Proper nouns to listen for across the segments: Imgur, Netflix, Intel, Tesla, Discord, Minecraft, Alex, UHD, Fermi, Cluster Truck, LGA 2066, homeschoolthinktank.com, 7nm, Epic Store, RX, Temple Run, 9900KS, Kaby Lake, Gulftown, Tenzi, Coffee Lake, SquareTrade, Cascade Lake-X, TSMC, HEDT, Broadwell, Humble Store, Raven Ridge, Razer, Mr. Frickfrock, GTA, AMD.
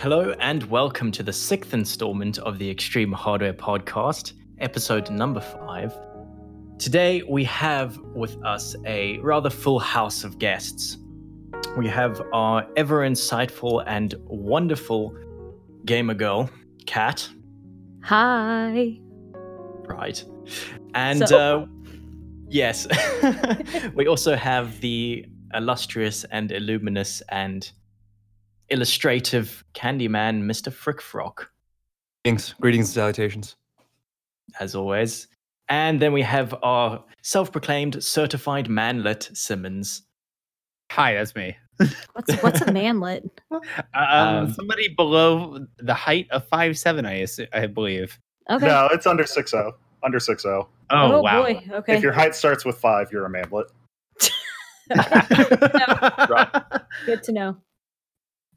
Hello and welcome to the 6th installment of the Extreme Hardware Podcast, episode number 5. Today we have with us a rather full house of guests. We have our ever insightful and wonderful gamer girl, Kat. Hi. Right. And yes, we also have the illustrious and illuminous and illustrative Candyman, Mr. Frickfrock. Thanks. Greetings and salutations. As always. And then we have our self-proclaimed certified manlet, Simmons. Hi, that's me. What's a manlet? Somebody below the height of 5'7", I believe. Okay. No, it's under 6'0". Under 6'0". Oh, wow. Boy. Okay. If your height starts with 5, you're a manlet. Right. Good to know.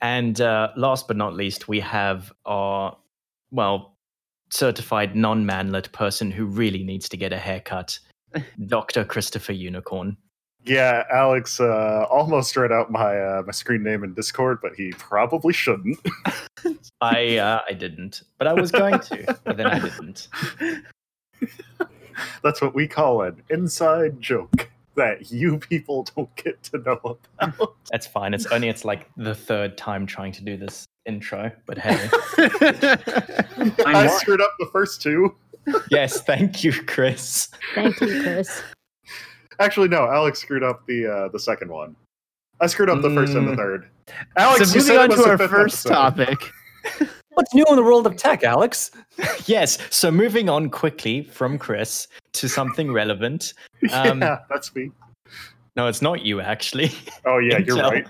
And last but not least, we have our, well, certified non-manlet person who really needs to get a haircut, Dr. Christopher Unicorn. Yeah, Alex almost read out my my screen name in Discord, but he probably shouldn't. I didn't, but I was going to, but then I didn't. That's what we call an inside joke that you people don't get to know about. That's fine. It's like the third time trying to do this intro, but hey. I screwed up the first two. Yes, thank you, Chris. Thank you, Chris. Actually, no, Alex screwed up the second one. I screwed up the first and the third. Alex, so you said on to our first topic. What's new in the world of tech, Alex? Yes, so moving on quickly from Chris to something relevant. Yeah, that's me. No, it's not you, actually. Oh, yeah, Intel, you're right.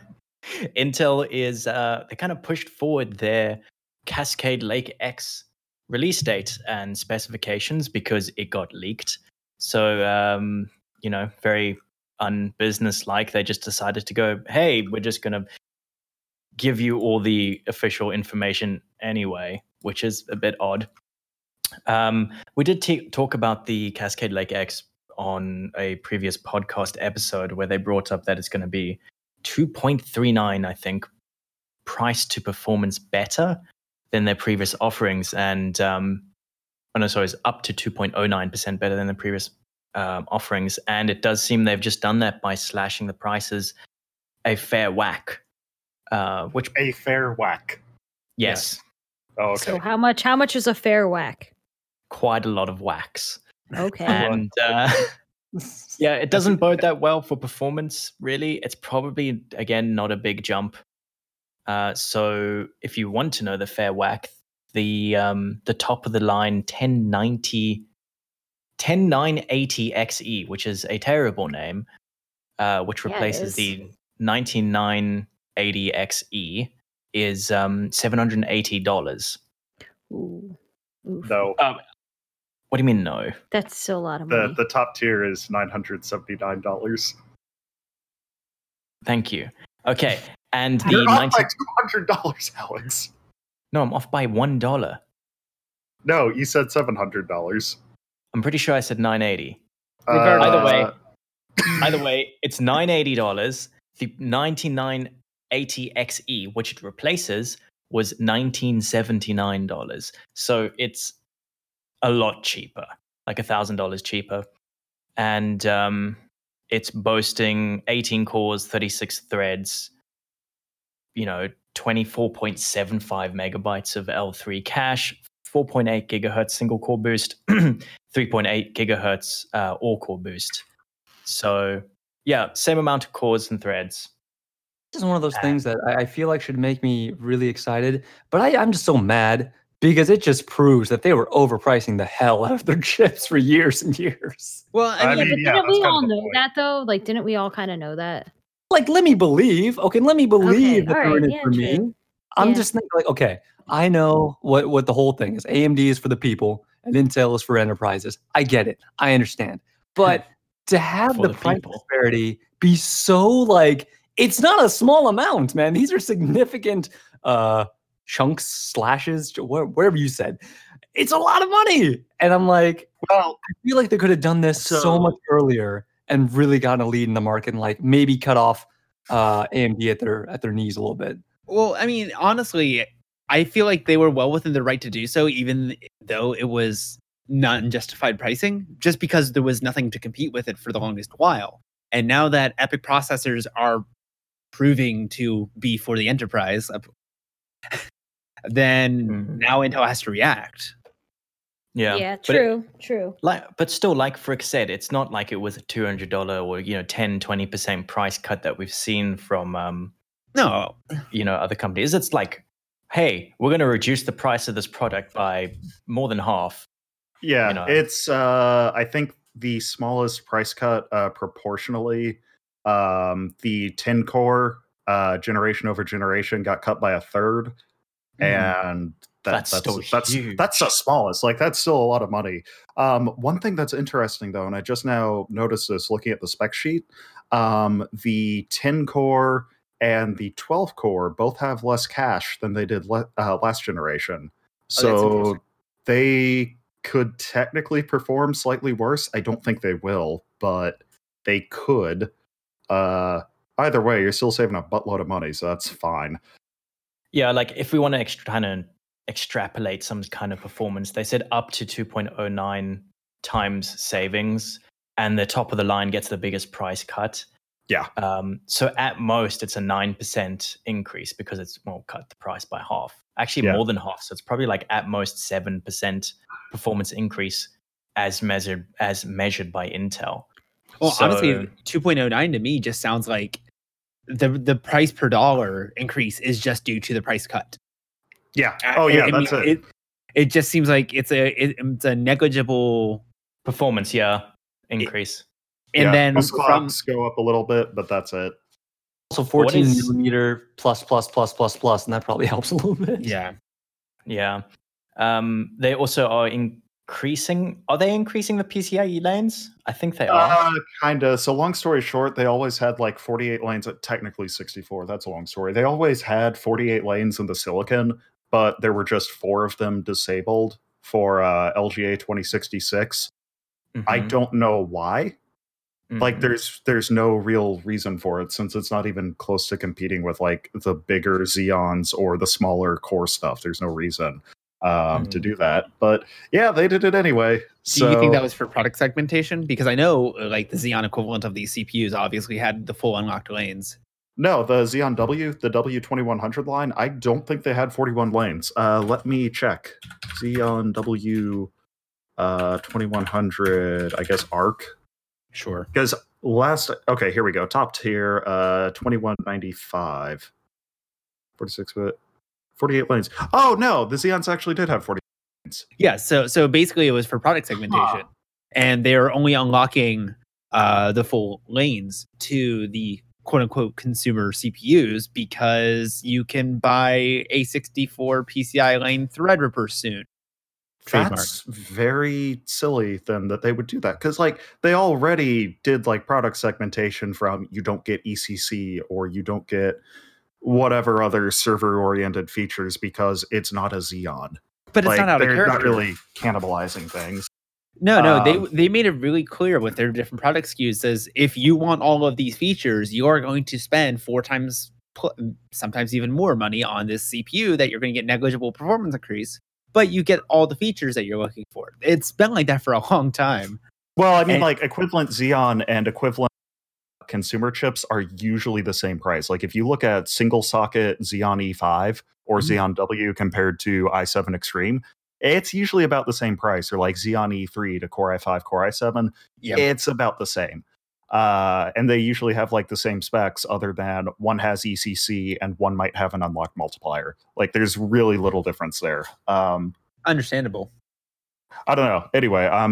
Intel is, they kind of pushed forward their Cascade Lake X release date and specifications because it got leaked. So, you know, very unbusinesslike, they just decided to go, hey, we're just going to give you all the official information anyway, which is a bit odd. We did talk about the Cascade Lake X on a previous podcast episode where they brought up that it's going to be 2.39, I think, price to performance better than their previous offerings. And, it's up to 2.09% better than the previous offerings. And it does seem they've just done that by slashing the prices a fair whack. Which a fair whack. Yes. Yeah. Oh, okay. So how much is a fair whack? Quite a lot of whacks. Okay. And yeah, it doesn't bode that well for performance, really. It's probably, again, not a big jump. So if you want to know the fair whack, the top of the line 10980 XE, which is a terrible name, which replaces the 9980 XE, is $780. Ooh. No. What do you mean no? That's still a lot of money. The top tier is $979. Thank you. Okay, and the you're off by $200, Alex. No, I'm off by $1. No, you said $700. I'm pretty sure I said $980. Either way, it's $980. The 9980 XE, which it replaces, was $1979. So it's a lot cheaper, like $1,000 cheaper. And it's boasting 18 cores, 36 threads, 24.75 megabytes of L3 cache, 4.8 gigahertz single core boost, 3.8 gigahertz all core boost. So yeah, same amount of cores and threads. This is one of those things that I feel like should make me really excited, but I'm just so mad because it just proves that they were overpricing the hell out of their chips for years and years. Well, I mean, didn't we all know that though? Like, didn't we all kind of know that? Like, let me believe that they're in it for me. I'm just thinking like, okay, I know what the whole thing is. AMD is for the people and Intel is for enterprises. I get it. I understand. But to have the price disparity be so like, it's not a small amount, man. These are significant chunks, slashes, whatever you said. It's a lot of money. And I'm like, well, I feel like they could have done this so much earlier and really gotten a lead in the market and like maybe cut off AMD at their knees a little bit. Well, I mean, honestly, I feel like they were well within the right to do so, even though it was not unjustified pricing, just because there was nothing to compete with it for the longest while. And now that Epic processors are proving to be for the enterprise, then now Intel has to react. Yeah, true. Like, but still, like Frick said, it's not like it was a $200 or 10-20% price cut that we've seen from other companies. It's like, hey, we're going to reduce the price of this product by more than half. Yeah, it's I think the smallest price cut proportionally. The 10-core generation over generation got cut by a third, and that's the smallest. Like, that's still a lot of money. One thing that's interesting though, and I just now noticed this looking at the spec sheet, the 10-core and the 12-core both have less cache than they did last generation. So they could technically perform slightly worse. I don't think they will, but they could. Either way, you're still saving a buttload of money, so that's fine. Yeah, like if we want to extrapolate some kind of performance, they said up to 2.09 times savings, and the top of the line gets the biggest price cut. Yeah. So at most, it's a 9% increase because it's cut the price by half. Actually, more than half. So it's probably like at most 7% performance increase as measured by Intel. Well, so, honestly, 2.09 to me just sounds like the price per dollar increase is just due to the price cut. Yeah. I mean, that's it. It just seems like it's a negligible performance increase. Then clocks go up a little bit, but that's it. Also 14 millimeter plus, and that probably helps a little bit. Yeah. They also are increasing. Are they increasing the PCIe lanes? I think they are. Kind of. So long story short, they always had like 48 lanes, technically 64. That's a long story. They always had 48 lanes in the silicon, but there were just 4 of them disabled for LGA 2066. Mm-hmm. I don't know why. Like, there's no real reason for it, since it's not even close to competing with like the bigger Xeons or the smaller core stuff. There's no reason to do that, but yeah, they did it anyway. Do you think that was for product segmentation? Because I know like the Xeon equivalent of these CPUs obviously had the full unlocked lanes. No, the Xeon the W2100 line, I don't think they had 41 lanes. Let me check. Xeon W 2100, I guess ARC. Sure. Because here we go. Top tier, 2195. 46-bit, 48 lanes. Oh no, the Xeons actually did have 40 lanes. Yeah, so basically it was for product segmentation. And they were only unlocking the full lanes to the quote unquote consumer CPUs because you can buy a 64 PCI lane Threadripper soon. Trademark. That's very silly then that they would do that, because like they already did like product segmentation from you don't get ECC or you don't get whatever other server oriented features because it's not a Xeon. But like, it's not out of character. They're not really cannibalizing things. No, they made it really clear with their different product SKUs is if you want all of these features, you are going to spend 4 times, sometimes even more money on this CPU that you're going to get negligible performance increase. But you get all the features that you're looking for. It's been like that for a long time. Well, I mean, like equivalent Xeon and equivalent consumer chips are usually the same price. Like if you look at single socket Xeon E5 or Xeon W compared to i7 Extreme, it's usually about the same price. Or like Xeon E3 to Core i5, Core i7, It's about the same. And they usually have like the same specs, other than one has ECC and one might have an unlocked multiplier. Like there's really little difference there. Understandable. I don't know. Anyway, I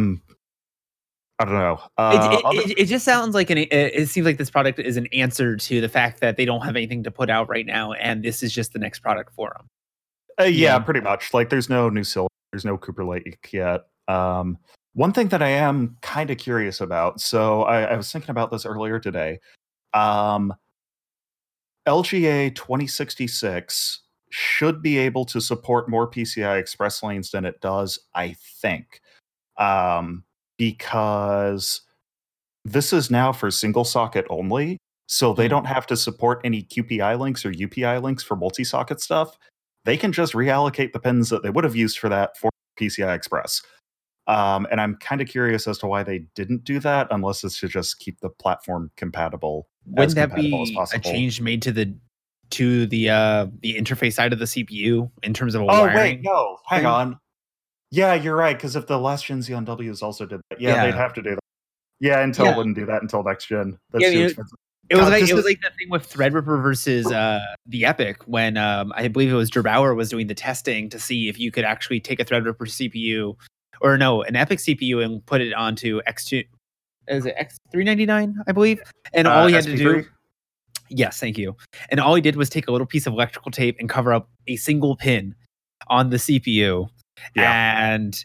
don't know. It just sounds like it seems like this product is an answer to the fact that they don't have anything to put out right now, and this is just the next product for them. Pretty much. Like there's no new silicon, there's no Cooper Lake yet. One thing that I am kind of curious about, so I was thinking about this earlier today, LGA 2066 should be able to support more PCI Express lanes than it does, I think, because this is now for single socket only, so they don't have to support any QPI links or UPI links for multi-socket stuff. they can just reallocate the pins that they would have used for that for PCI Express. And I'm kind of curious as to why they didn't do that, unless it's to just keep the platform compatible. Wouldn't that be a change made to the interface side of the CPU in terms of a wiring? Oh, wait, no. Hang on. Yeah, you're right, because if the last gen Xeon Ws also did that, they'd have to do that. Yeah, Intel wouldn't do that until next gen. That's too expensive. It was like that thing with Threadripper versus the Epic when I believe it was Gerbauer was doing the testing to see if you could actually take a Threadripper CPU an Epic CPU and put it onto X2. Is it X399, I believe? And all he had SP3? To do... Yes, thank you. And all he did was take a little piece of electrical tape and cover up a single pin on the CPU. Yeah. And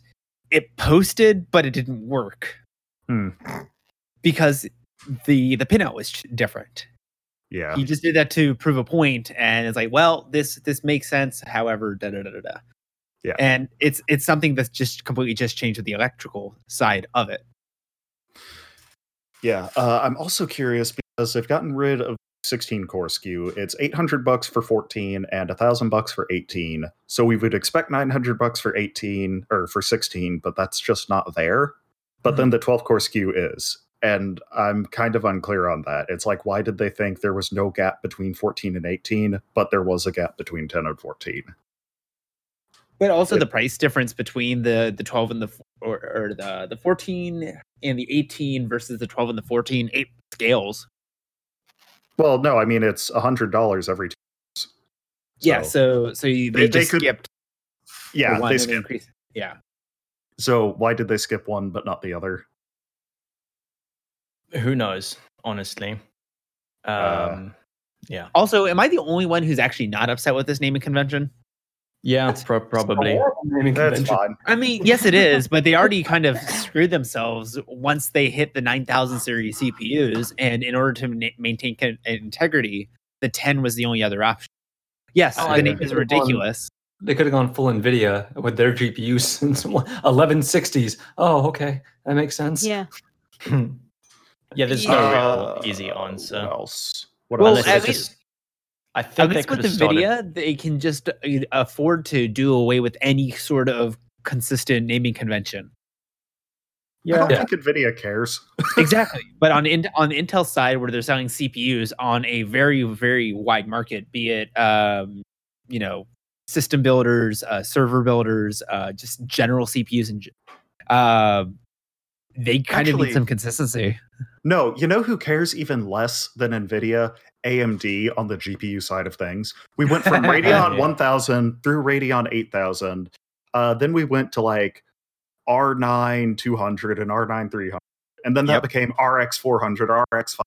it posted, but it didn't work. Because... The pinout was different. Yeah, he just did that to prove a point, and it's like, well, this makes sense. However, Yeah, and it's something that's just completely just changed with the electrical side of it. Yeah, I'm also curious because they've gotten rid of 16 core SKU. It's $800 for 14 and $1,000 for 18. So we would expect $900 for 18 or for 16, but that's just not there. But then the 12 core SKU is. And I'm kind of unclear on that. It's like, why did they think there was no gap between 14 and 18, but there was a gap between 10 and 14? But also the price difference between the 12 and the 14 and the 18 versus the 12 and the 14, eight scales. Well, no, I mean, it's $100 every 2 years. So yeah, so they skipped. Yeah, they skipped. Yeah. So why did they skip one but not the other? Who knows, honestly. Yeah. Also, am I the only one who's actually not upset with this naming convention? Yeah, probably. That's fine. I mean, yes, it is, but they already kind of screwed themselves once they hit the 9000 series CPUs, and in order to maintain integrity, the 10 was the only other option. Yes, the name is ridiculous. They could have gone full NVIDIA with their GPUs and 1160s. Oh, okay. That makes sense. Yeah. Yeah, there's no real easy answer. At least with NVIDIA, they can just afford to do away with any sort of consistent naming convention. Yeah, I don't think NVIDIA cares. Exactly. But on the Intel side, where they're selling CPUs on a very, very wide market, be it system builders, server builders, just general CPUs and. They kind of need some consistency. No, you know who cares even less than NVIDIA? AMD on the GPU side of things. We went from Radeon 1000 through Radeon 8000. Then we went to like R9 200 and R9 300. And then that became RX 400, RX 500.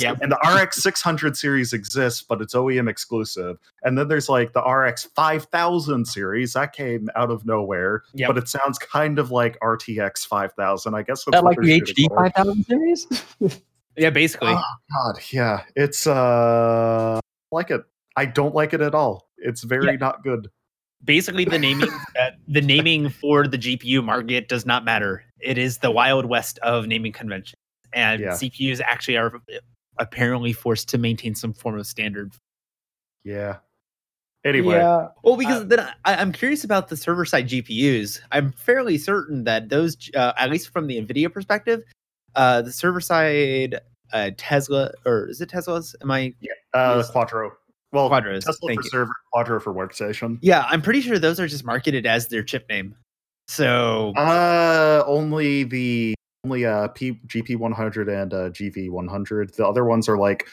Yep. And the RX 600 series exists, but it's OEM exclusive. And then there's like the RX 5000 series. That came out of nowhere, but it sounds kind of like RTX 5000. I guess that's like the HD 5000 series? Yeah, basically. Oh, God, yeah. It's like it. I don't like it at all. It's very not good. Basically, the naming for the GPU market does not matter. It is the Wild West of naming conventions, and CPUs actually are apparently forced to maintain some form of standard. Yeah. Anyway. Yeah. Well, because then I'm curious about the server-side GPUs. I'm fairly certain that those, at least from the NVIDIA perspective, the server-side Tesla, or is it Teslas? Am I? Yeah. Quadro. Well, Quadros, Tesla for server, Quadro for workstation. Yeah, I'm pretty sure those are just marketed as their chip name. So only GP100 and GV100. The other ones are like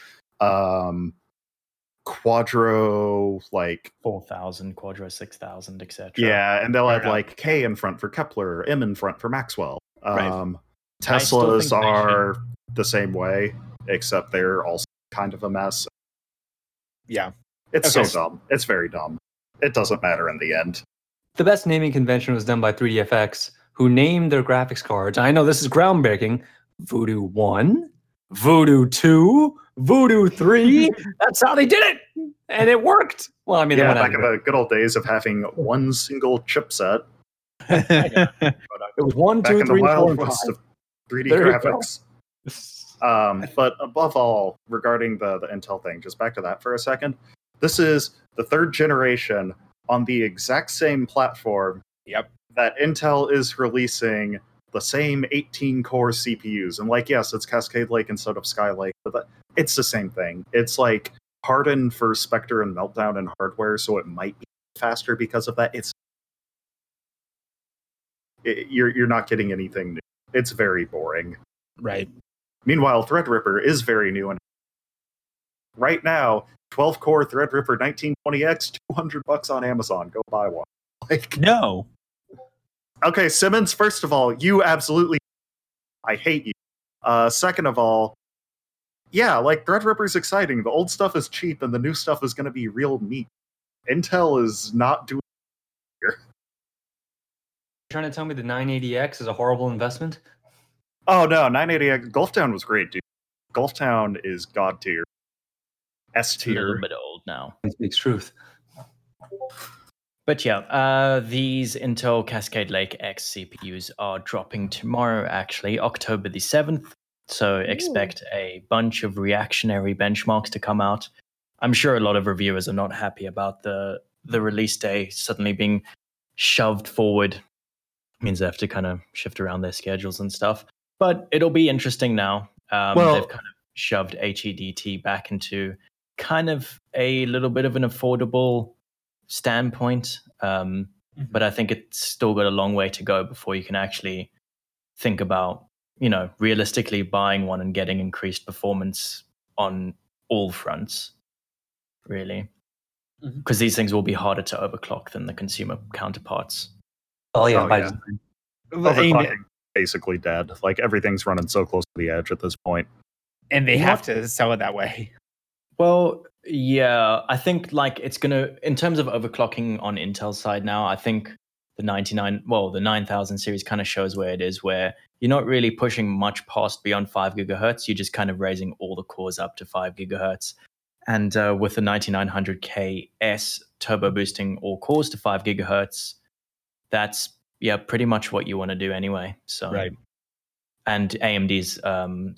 Quadro, like 4000, Quadro 6000, etc. Yeah, and they'll have like K in front for Kepler, M in front for Maxwell. Teslas are the same way, except they're also kind of a mess. Yeah, it's so dumb. It's very dumb. It doesn't matter in the end. The best naming convention was done by 3DFX, who named their graphics cards. I know this is groundbreaking. Voodoo 1, Voodoo 2, Voodoo 3. That's how they did it, and it worked. Well, I mean, they went back in the good old days of having one single chipset. It was 1, 2, 3, 4, 5. Of 3D graphics. But above all, regarding the Intel thing, just back to that for a second. This is the third generation on the exact same platform that Intel is releasing the same 18-core CPUs. And, like, yes, it's Cascade Lake instead of Skylake, but it's the same thing. It's, like, hardened for Spectre and Meltdown and hardware, so it might be faster because of that. You're not getting anything new. It's very boring. Right. Meanwhile, Threadripper is very new. And right now, 12-core Threadripper 1920X, $200 on Amazon. Go buy one. Like, no. Okay, Simmons, first of all, you absolutely... I hate you. Second of all, yeah, like, Threadripper's exciting. The old stuff is cheap, and the new stuff is going to be real meat. Intel is not doing it here. You're trying to tell me the 980X is a horrible investment? Oh, no, 980X... Gulftown was great, dude. Gulftown is god-tier. S-tier. A little bit old now. It speaks truth. But yeah, these Intel Cascade Lake X CPUs are dropping tomorrow, actually, October the 7th. So expect a bunch of reactionary benchmarks to come out. I'm sure a lot of reviewers are not happy about the release day suddenly being shoved forward. It means they have to kind of shift around their schedules and stuff. But it'll be interesting now. They've kind of shoved HEDT back into kind of a little bit of an affordable standpoint, but I think it's still got a long way to go before you can actually think about, you know, realistically buying one and getting increased performance on all fronts, really, because these things will be harder to overclock than the consumer counterparts. Overclocking basically dead. Like, everything's running so close to the edge at this point, and they have to sell it that way. Well, yeah, I think, like, it's going to, in terms of overclocking on Intel's side now, I think the 9000 series kind of shows where it is, where you're not really pushing much past beyond 5 gigahertz. You're just kind of raising all the cores up to 5 gigahertz. And with the 9900KS turbo boosting all cores to 5 gigahertz, that's, yeah, pretty much what you want to do anyway. So, right. And AMD's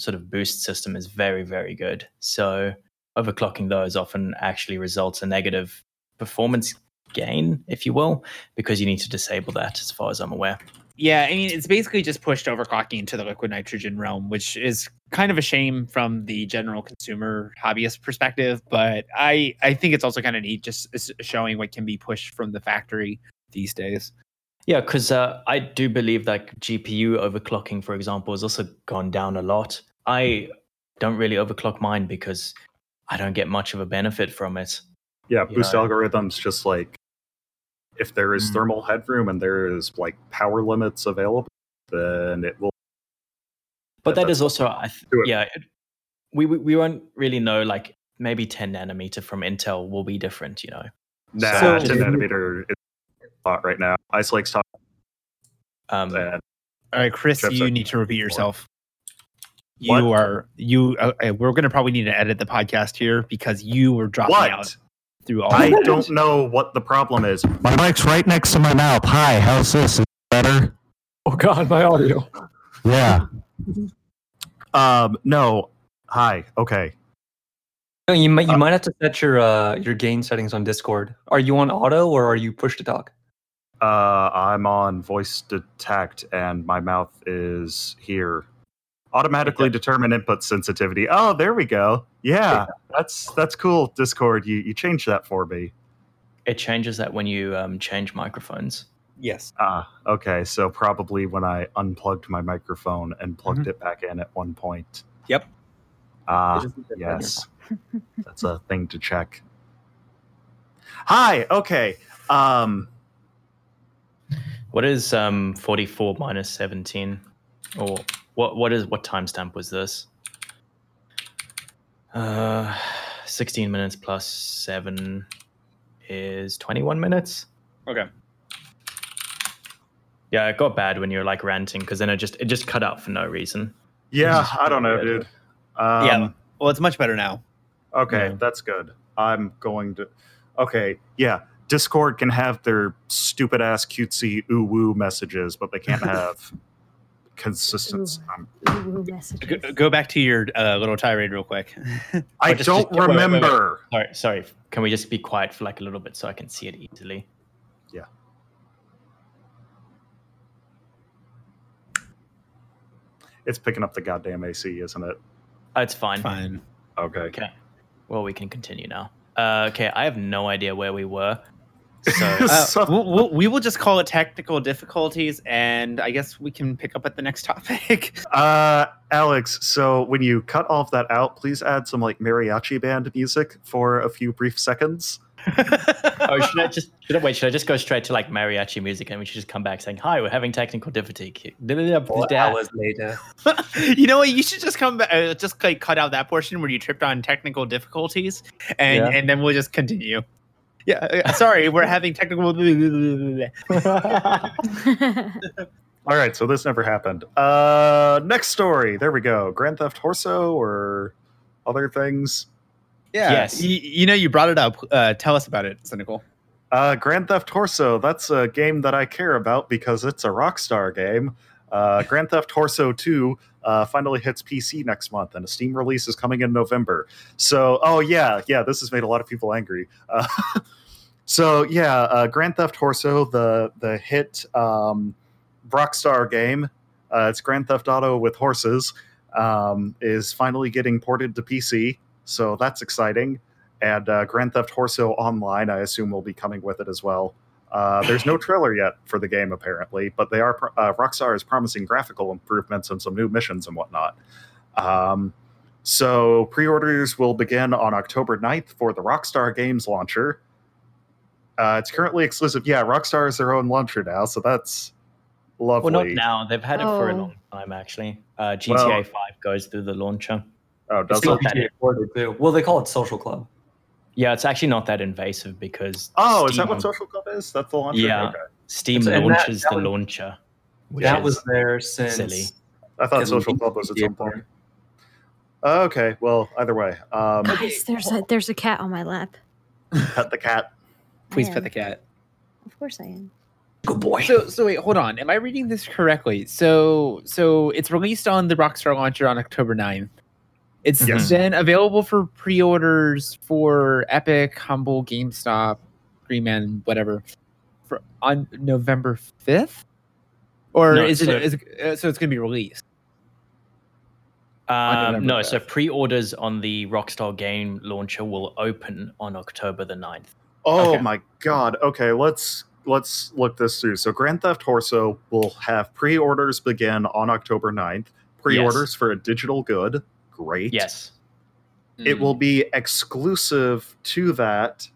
sort of boost system is very, very good. So overclocking those often actually results in negative performance gain, if you will, because you need to disable that, as far as I'm aware. Yeah, I mean, it's basically just pushed overclocking into the liquid nitrogen realm, which is kind of a shame from the general consumer hobbyist perspective. But I think it's also kind of neat, just showing what can be pushed from the factory these days. Yeah, because I do believe that GPU overclocking, for example, has also gone down a lot. I don't really overclock mine because I don't get much of a benefit from it. Yeah, boost algorithms, just like, if there is thermal headroom and there is, like, power limits available, then it will. But that is also, we won't really know, like, maybe 10 nanometer from Intel will be different, you know. Nah, so, 10 nanometer is hot right now. Ice Lake's top. All right, Chris, you need to repeat yourself. What? We're going to probably need to edit the podcast here because you were dropping out through all. I don't know what the problem is. My mic's right next to my mouth. Hi, how's this? Is it better? Oh God, my audio. Yeah. No. Hi. Okay. No, you might have to set your gain settings on Discord. Are you on auto or are you push to talk? I'm on voice detect, and my mouth is here. Automatically determine input sensitivity. Oh, there we go. Yeah, that's cool, Discord. You changed that for me. It changes that when you change microphones. Yes. Okay, so probably when I unplugged my microphone and plugged it back in at one point. Yep. Yes. That's a thing to check. Hi, okay. What is 44 minus 17? Or... What timestamp was this? 16 minutes plus 7 is 21 minutes. Okay. Yeah, it got bad when you were like ranting, because then it just cut out for no reason. Yeah, I don't know, dude. Well, it's much better now. Okay, that's good. I'm going to... Okay, yeah. Discord can have their stupid-ass cutesy ooh-woo messages, but they can't have... consistency. Go back to your little tirade real quick. I don't remember. Wait. Sorry. Can we just be quiet for like a little bit so I can see it easily? Yeah. It's picking up the goddamn AC, isn't it? It's fine. Fine. Okay. Well, we can continue now. Okay, I have no idea where we were. So, we will just call it technical difficulties, and I guess we can pick up at the next topic. Alex, so when you cut all of that out, please add some like mariachi band music for a few brief seconds. Should I just go straight to like mariachi music, and we should just come back saying, "Hi, we're having technical difficulty." 4 hours later. You know what? You should just come back, just like cut out that portion where you tripped on technical difficulties, and then we'll just continue. Yeah, sorry, we're having technical. All right, so this never happened. Next story. There we go. Grand Theft Horso or other things. Yeah. Yes. You know, you brought it up. Tell us about it, Cynical. Grand Theft Horso. That's a game that I care about because it's a Rockstar game. Grand Theft Horso 2 finally hits PC next month, and a Steam release is coming in November. So, this has made a lot of people angry. Grand Theft Horso, the hit Rockstar game, it's Grand Theft Auto with horses, is finally getting ported to PC, so that's exciting. And Grand Theft Horso Online, I assume, will be coming with it as well. There's no trailer yet for the game, apparently, but they are Rockstar is promising graphical improvements and some new missions and whatnot. So pre-orders will begin on October 9th for the Rockstar Games launcher. It's currently exclusive. Yeah, Rockstar is their own launcher now, so that's lovely. Well, not now. They've had it for a long time, actually. GTA 5 goes through the launcher. Oh, does it? Well, they call it Social Club. Yeah, it's actually not that invasive because... Oh, Steam, is that what Social Club is? That's the launcher? Yeah, okay. Steam launches the launcher. That was there since... Silly. I thought Social Club was at some point. Okay, well, either way. Guys, there's a cat on my lap. Pet the cat. Please pet the cat. Of course I am. Good boy. So wait, hold on. Am I reading this correctly? So it's released on the Rockstar launcher on October 9th. It's then available for pre-orders for Epic, Humble, GameStop, Greenman, whatever, on November 5th? So it's going to be released? No, 5th. So pre-orders on the Rockstar game launcher will open on October the 9th. Oh, my God. Okay, let's look this through. So Grand Theft Horso will have pre-orders begin on October 9th. Pre-orders for a digital good. Great. Yes. It will be exclusive to that.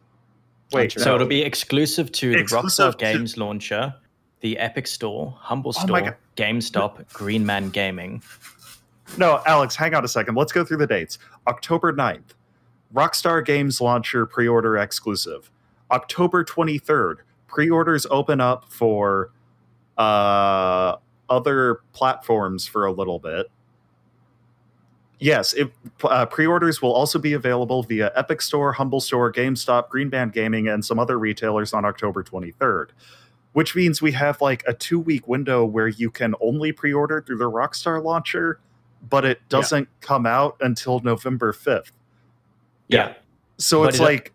Wait. So it'll be exclusive to the Rockstar Games launcher, the Epic Store, Humble Store, GameStop, Greenman Gaming. No, Alex, hang on a second. Let's go through the dates. October 9th, Rockstar Games launcher pre-order exclusive. October 23rd, pre-orders open up for other platforms for a little bit. Yes, pre-orders will also be available via Epic Store, Humble Store, GameStop, Greenman Gaming, and some other retailers on October 23rd, which means we have like a 2-week window where you can only pre-order through the Rockstar launcher, but it doesn't come out until November 5th. Yeah. So but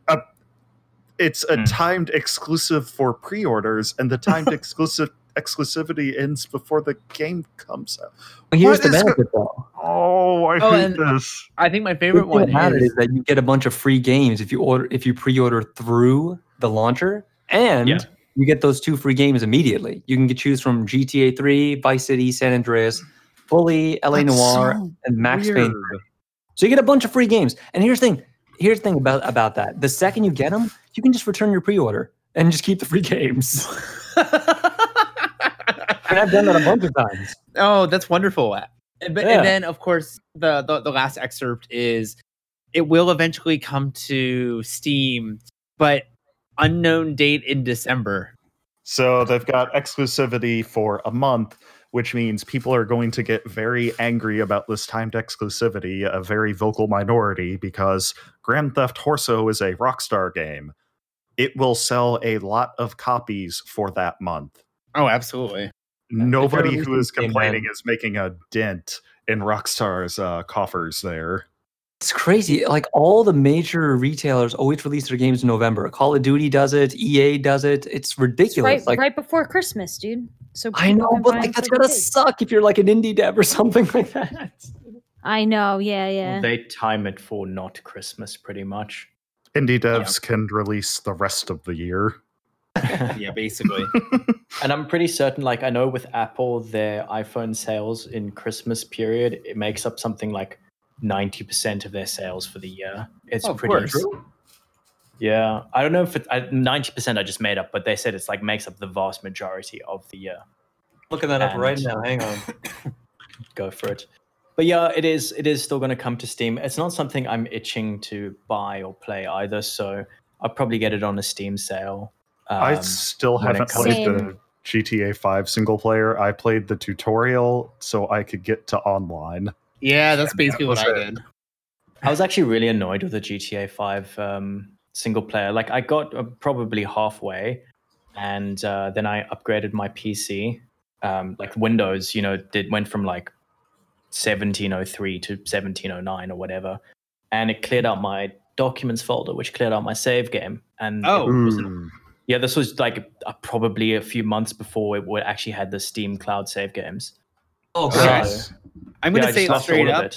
it's a timed exclusive for pre-orders, and the timed exclusivity ends before the game comes out. Well, here's the benefit, though. Oh, I hate this. I think my favorite one is that you get a bunch of free games if you pre-order through the launcher, and you get those 2 free games immediately. You can choose from GTA 3, Vice City, San Andreas, Bully, LA Noire, and Max Payne. So you get a bunch of free games. And here's the thing about that. The second you get them, you can just return your pre-order and just keep the free games. And I've done that a bunch of times. Oh, that's wonderful. And then, of course, the last excerpt is, it will eventually come to Steam, but unknown date in December. So they've got exclusivity for a month, which means people are going to get very angry about this timed exclusivity, a very vocal minority, because Grand Theft Horso is a Rockstar game. It will sell a lot of copies for that month. Oh, absolutely. Nobody who is complaining is making a dent in Rockstar's coffers there. It's crazy. Like, all the major retailers always release their games in November. Call of Duty does it. EA does it. It's ridiculous. It's right before Christmas, dude. So I know, but like, that's gonna suck if you're like an indie dev or something like that. I know. Yeah, yeah. They time it for not Christmas, pretty much. Indie devs can release the rest of the year. Yeah, basically. And I'm pretty certain, like, I know with Apple, their iPhone sales in Christmas period, it makes up something like 90% of their sales for the year. It's pretty true. Yeah. I don't know if 90% I just made up, but they said it's like makes up the vast majority of the year. Looking that up right now. Hang on. Go for it. But yeah, it is still going to come to Steam. It's not something I'm itching to buy or play either, so I'll probably get it on a Steam sale. I still haven't played the GTA 5 single player. I played the tutorial so I could get to online. Yeah, that's basically what I did. I was actually really annoyed with the GTA 5 single player. Like, I got probably halfway, and then I upgraded my PC. Like, Windows, you know, it went from like 1703 to 1709 or whatever, and it cleared out my documents folder, which cleared out my save game. And yeah, this was like probably a few months before it actually had the Steam Cloud save games. Oh, God. So, I'm going to say it straight up.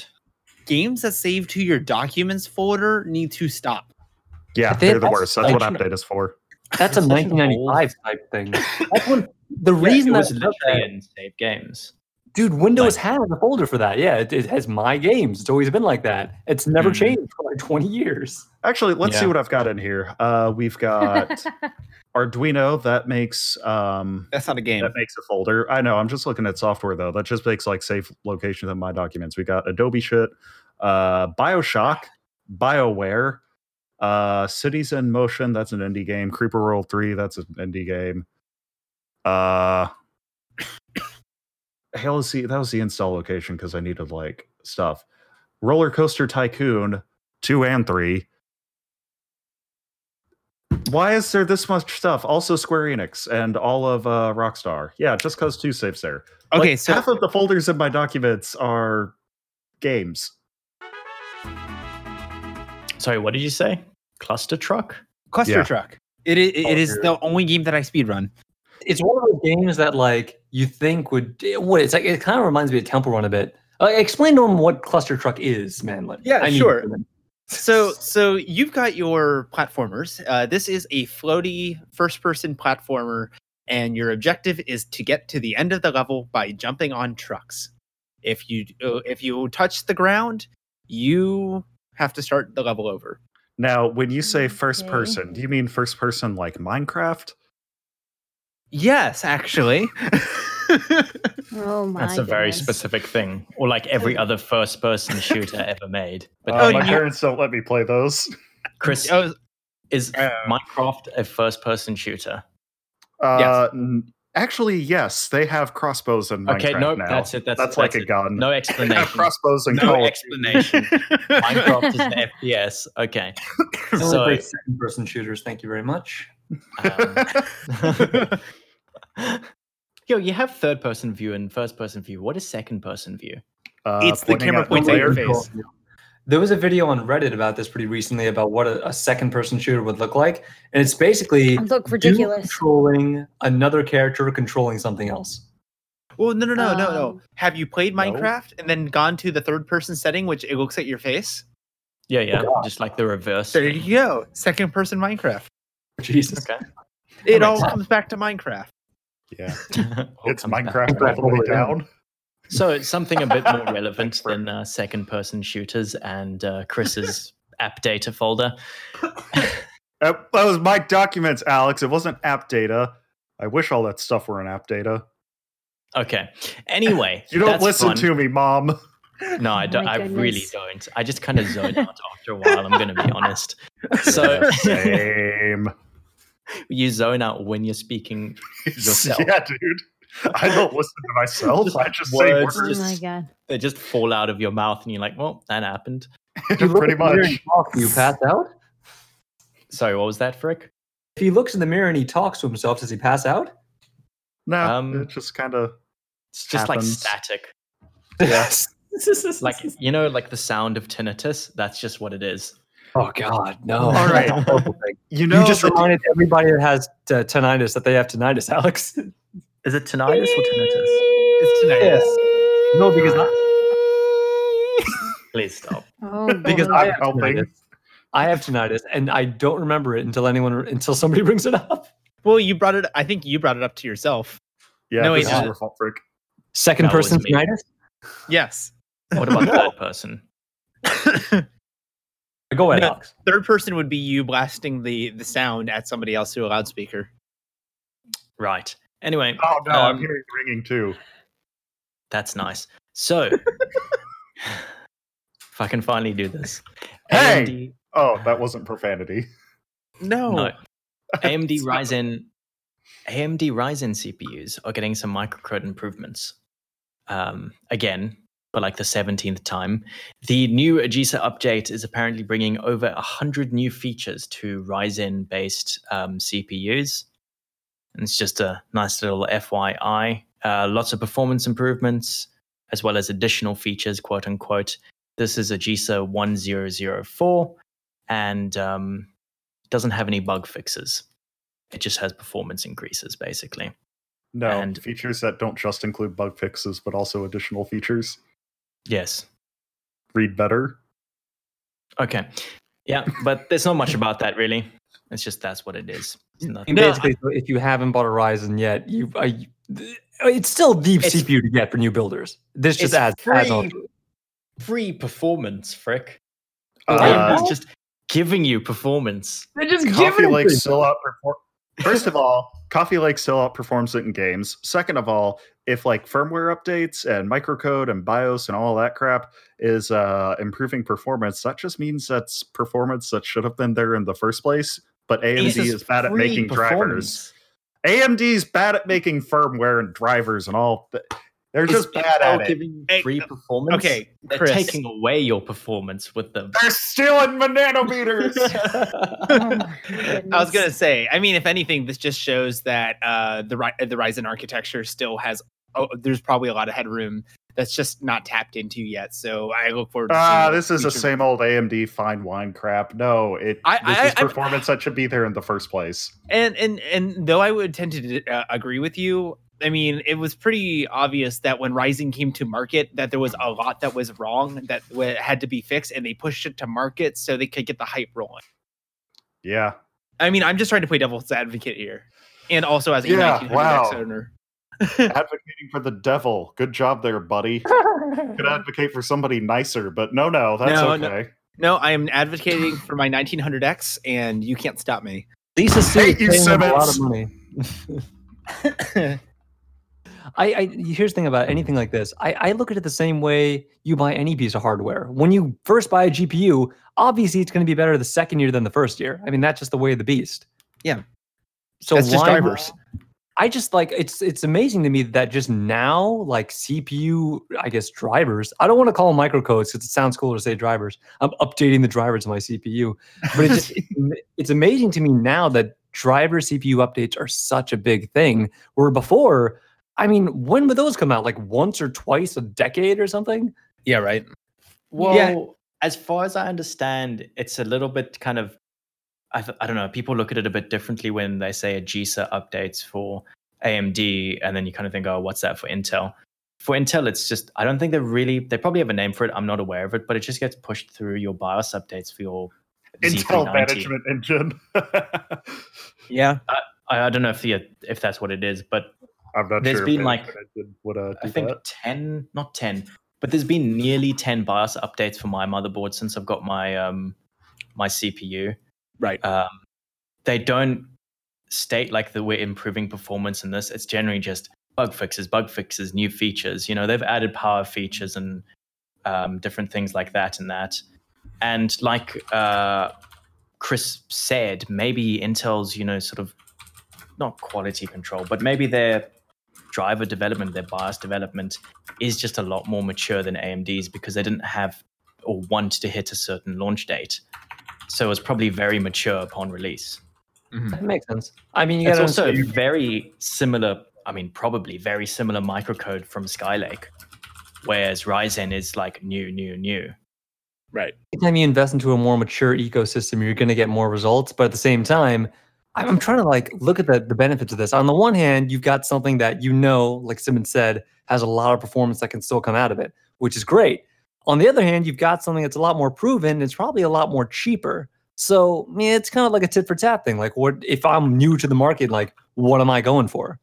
Games that save to your documents folder need to stop. Yeah, they're the worst. That's what Update is for. That's a 1995 type thing. That's when, the reason that's literally in save games. Dude, Windows had a folder for that. Yeah, it has My Games. It's always been like that. It's never changed for like 20 years. Actually, let's see what I've got in here. We've got Arduino. That makes... that's not a game. That makes a folder. I know. I'm just looking at software, though. That just makes like safe locations in my documents. We got Adobe shit, BioShock, BioWare, Cities in Motion. That's an indie game. Creeper World 3. That's an indie game. Halo C, that was the install location because I needed like stuff. Roller Coaster Tycoon 2 and 3. Why is there this much stuff? Also Square Enix and all of Rockstar. Yeah, just because 2 saves there. Okay, like, so half of the folders in my documents are games. Sorry, what did you say? Cluster Truck? Cluster Truck. It is the only game that I speedrun. It's one of those games that like you think it's like it kind of reminds me of Temple Run a bit. Explain to them what Cluster Truck is, man. Sure. So you've got your platformers. This is a floaty first-person platformer, and your objective is to get to the end of the level by jumping on trucks. If you touch the ground, you have to start the level over. Now, when you say first-person, do you mean first-person like Minecraft? Yes, actually. Oh my! That's a very specific thing, or like every other first-person shooter ever made. But my parents don't let me play those. Chris, is Minecraft a first-person shooter? Yes. Actually, yes. They have crossbows in Minecraft now. That's it. That's like a gun. No explanation. They have crossbows and no explanation. Minecraft is an FPS. Okay. So second-person shooters. Thank you very much. Yo, you have third-person view and first-person view. What is second-person view? It's the camera points at your face. There was a video on Reddit about this pretty recently about what a second-person shooter would look like, and it's basically controlling another character, controlling something else. Well, no. Have you played Minecraft and then gone to the third-person setting, which it looks at your face? Yeah, just like the reverse. There you go, second-person Minecraft. Jesus. Okay. It all comes back to Minecraft. Yeah. It's Minecraft all the way down. So it's something a bit more relevant than second-person shooters and Chris's app data folder. That was my documents, Alex. It wasn't app data. I wish all that stuff were in app data. Okay. Anyway. You don't listen to me, Mom. No, I don't. I really don't. I just kind of zone out after a while, I'm going to be honest. So same. You zone out when you're speaking yourself. Yeah, dude. I don't listen to myself. I just say words. Oh my God. They just fall out of your mouth, and you're like, well, that happened. Pretty much. You pass out? Sorry, what was that, Frick? If he looks in the mirror and he talks to himself, does he pass out? No, it just kind of happens. Like static. Yes. Like, you know, like the sound of tinnitus? That's just what it is. Oh, God, no. All right. You know, you just reminded everybody that has tinnitus that they have tinnitus, Alex. Is it tinnitus or tinnitus? It's tinnitus. No, because please stop. Oh, because I'm helping. I have tinnitus, and I don't remember it until somebody brings it up. Well, you brought it. I think you brought it up to yourself. Yeah, no, this is your fault, Frick. Second person tinnitus? Yes. What about third person? Go ahead, Alex. Third person would be you blasting the sound at somebody else through a loudspeaker. Right. Anyway. Oh, no, I'm hearing ringing, too. That's nice. So, if I can finally do this. Hey! AMD, oh, that wasn't profanity. No. AMD Ryzen CPUs are getting some microcode improvements. Again, for like the 17th time. The new AGESA update is apparently bringing over 100 new features to Ryzen-based CPUs. And it's just a nice little FYI. Lots of performance improvements, as well as additional features, quote unquote. This is AGESA 1004, and doesn't have any bug fixes. It just has performance increases, basically. No, and features that don't just include bug fixes, but also additional features. Yes. Read better. Okay. Yeah, but there's not much about that, really. It's just that's what it is. Basically, so if you haven't bought a Ryzen yet, it's still deep CPU to get for new builders. This just adds free performance, Frick. It's just giving you performance. They're just Coffee Lake still outperforms. First of all, Coffee Lake still outperforms it in games. Second of all, if like firmware updates and microcode and BIOS and all that crap is improving performance, that just means that's performance that should have been there in the first place. But AMD is bad at making drivers. AMD's bad at making firmware and drivers and all. They're just bad at giving it. Free performance. Okay, they're taking away your performance with them. They're stealing my nanometers. Oh, I was gonna say. I mean, if anything, this just shows that the Ryzen architecture still has. Oh, there's probably a lot of headroom that's just not tapped into yet. So I look forward to seeing this is the same old AMD fine wine crap. No, this is performance that should be there in the first place. And though I would tend to agree with you. I mean, it was pretty obvious that when Ryzen came to market that there was a lot that was wrong that had to be fixed, and they pushed it to market so they could get the hype rolling. Yeah. I mean, I'm just trying to play devil's advocate here. And also as a 1900X owner. Advocating for the devil. Good job there, buddy. Could advocate for somebody nicer, but no, that's okay. No, I am advocating for my 1900X, and you can't stop me. These are still a lot of money. Here's the thing about anything like this. I look at it the same way you buy any piece of hardware. When you first buy a GPU, obviously it's going to be better the second year than the first year. I mean, that's just the way of the beast. Yeah. So that's just drivers. I just like it's amazing to me that just now, like CPU, I guess drivers. I don't want to call them microcodes because it sounds cooler to say drivers. I'm updating the drivers of my CPU, but it's amazing to me now that driver CPU updates are such a big thing. Where before, I mean, when would those come out? Like once or twice a decade or something? Yeah, right. Well, as far as I understand, it's a little bit kind of, I don't know, people look at it a bit differently when they say AGESA updates for AMD, and then you kind of think, oh, what's that for Intel? For Intel, it's just, I don't think they probably have a name for it. I'm not aware of it, but it just gets pushed through your BIOS updates for your Intel Z390. Management Engine. Yeah. I don't know if that's what it is, but I'm not sure. There's been I think 10, not 10, but there's been nearly 10 BIOS updates for my motherboard since I've got my my CPU. Right. They don't state like that we're improving performance in this. It's generally just bug fixes, new features. You know, they've added power features and different things like that and that. And like Chris said, maybe Intel's, you know, sort of not quality control, but maybe their driver development, their BIOS development is just a lot more mature than AMD's because they didn't have or want to hit a certain launch date. So it was probably very mature upon release. Mm-hmm. That makes sense. I mean, it's also very similar, probably very similar microcode from Skylake. whereas Ryzen is like new. Right. Anytime you invest into a more mature ecosystem, you're going to get more results. But at the same time, I'm trying to like look at the benefits of this. On the one hand, you've got something that you know, like Simmons said, has a lot of performance that can still come out of it, which is great. On the other hand, you've got something that's a lot more proven. It's probably a lot more cheaper. So yeah, it's kind of like a tit for tat thing. Like, what if I'm new to the market? Like, what am I going for?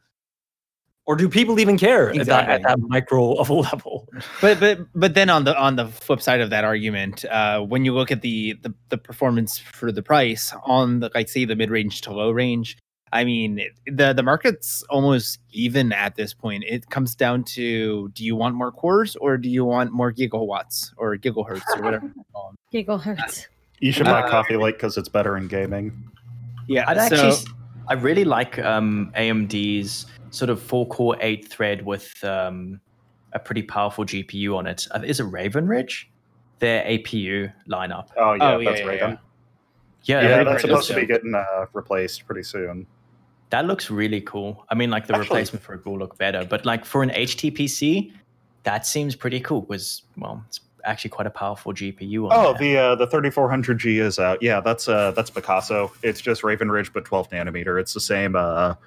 Or do people even care exactly at that micro of a level? But then on the flip side of that argument, when you look at the performance for the price on the, like, say, the mid range to low range, I mean, the market's almost even at this point. It comes down to, do you want more cores or do you want more gigawatts or gigahertz or whatever you call them? Gigahertz. You should buy Kaby Lake because it's better in gaming. Yeah, I really like AMD's sort of 4-core 8-thread with a pretty powerful GPU on it. Is it Raven Ridge? Their APU lineup. Oh yeah, that's Raven. Yeah, that's supposed to be getting replaced pretty soon. That looks really cool. I mean, like, the replacement for it will look better, but like for an HTPC, that seems pretty cool. It's actually quite a powerful GPU on there. The 3400G is out. Yeah, that's Picasso. It's just Raven Ridge but 12 nanometer. It's the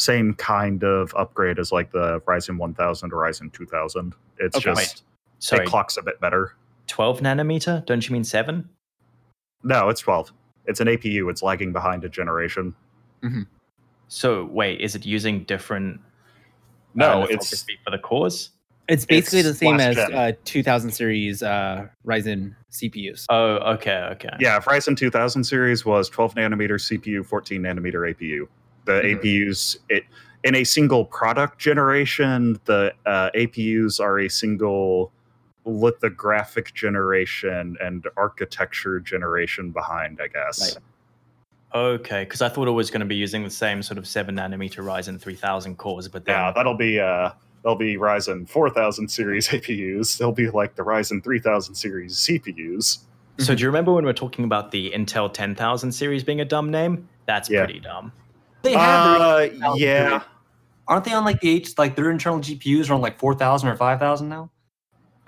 same kind of upgrade as like the Ryzen 1000 or Ryzen 2000. It's it clocks a bit better. 12 nanometer? Don't you mean 7? No, it's 12. It's an APU. It's lagging behind a generation. Mm-hmm. So wait, is it using different? No, it's for the cores. It's basically the same as 2000 series Ryzen CPUs. Oh, okay. Yeah, Ryzen 2000 series was 12 nanometer CPU, 14 nanometer APU. The APUs, in a single product generation, the APUs are a single lithographic generation and architecture generation behind, I guess. Right. Okay, because I thought it was going to be using the same sort of 7 nanometer Ryzen 3000 cores, but then... Yeah, they'll be Ryzen 4000 series APUs. They'll be like the Ryzen 3000 series CPUs. So do you remember when we were talking about the Intel 10,000 series being a dumb name? That's pretty dumb. They have their aren't they on like the like their internal GPUs are on like 4,000 or 5,000 now?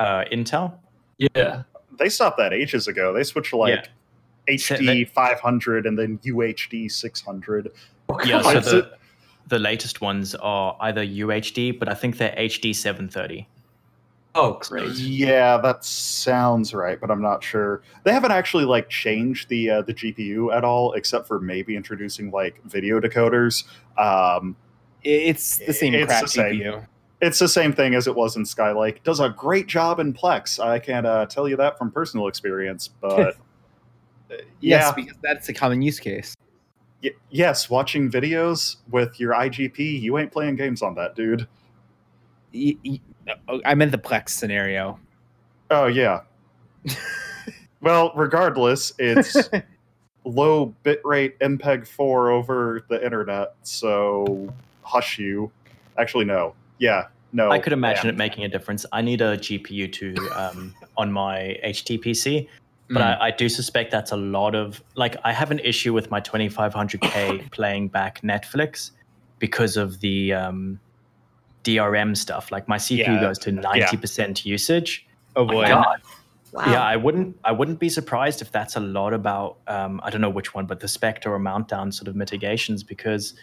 Intel? Yeah. They stopped that ages ago. They switched to like HD 500 and then UHD 600. Yeah, so the latest ones are either UHD, but I think they're HD 730. Oh, great. Yeah, that sounds right, but I'm not sure. They haven't actually like changed the GPU at all, except for maybe introducing like video decoders. It's the same GPU. It's the same thing as it was in Skylake. Does a great job in Plex. I can tell you that from personal experience, but... Yes, because that's a common use case. Yes, watching videos with your IGP, you ain't playing games on that, dude. I meant the Plex scenario. Oh, yeah. Well, regardless, it's low bitrate MPEG-4 over the internet, so hush you. Actually, no. Yeah, no. I could imagine it making a difference. I need a GPU on my HTPC, but I do suspect that's a lot of... Like, I have an issue with my 2500K playing back Netflix because of the DRM stuff. Like, my CPU goes to 90% usage. Oh, boy. Wow. Yeah, I wouldn't be surprised if that's a lot about... I don't know which one, but the Spectre or Mount Down sort of mitigations, because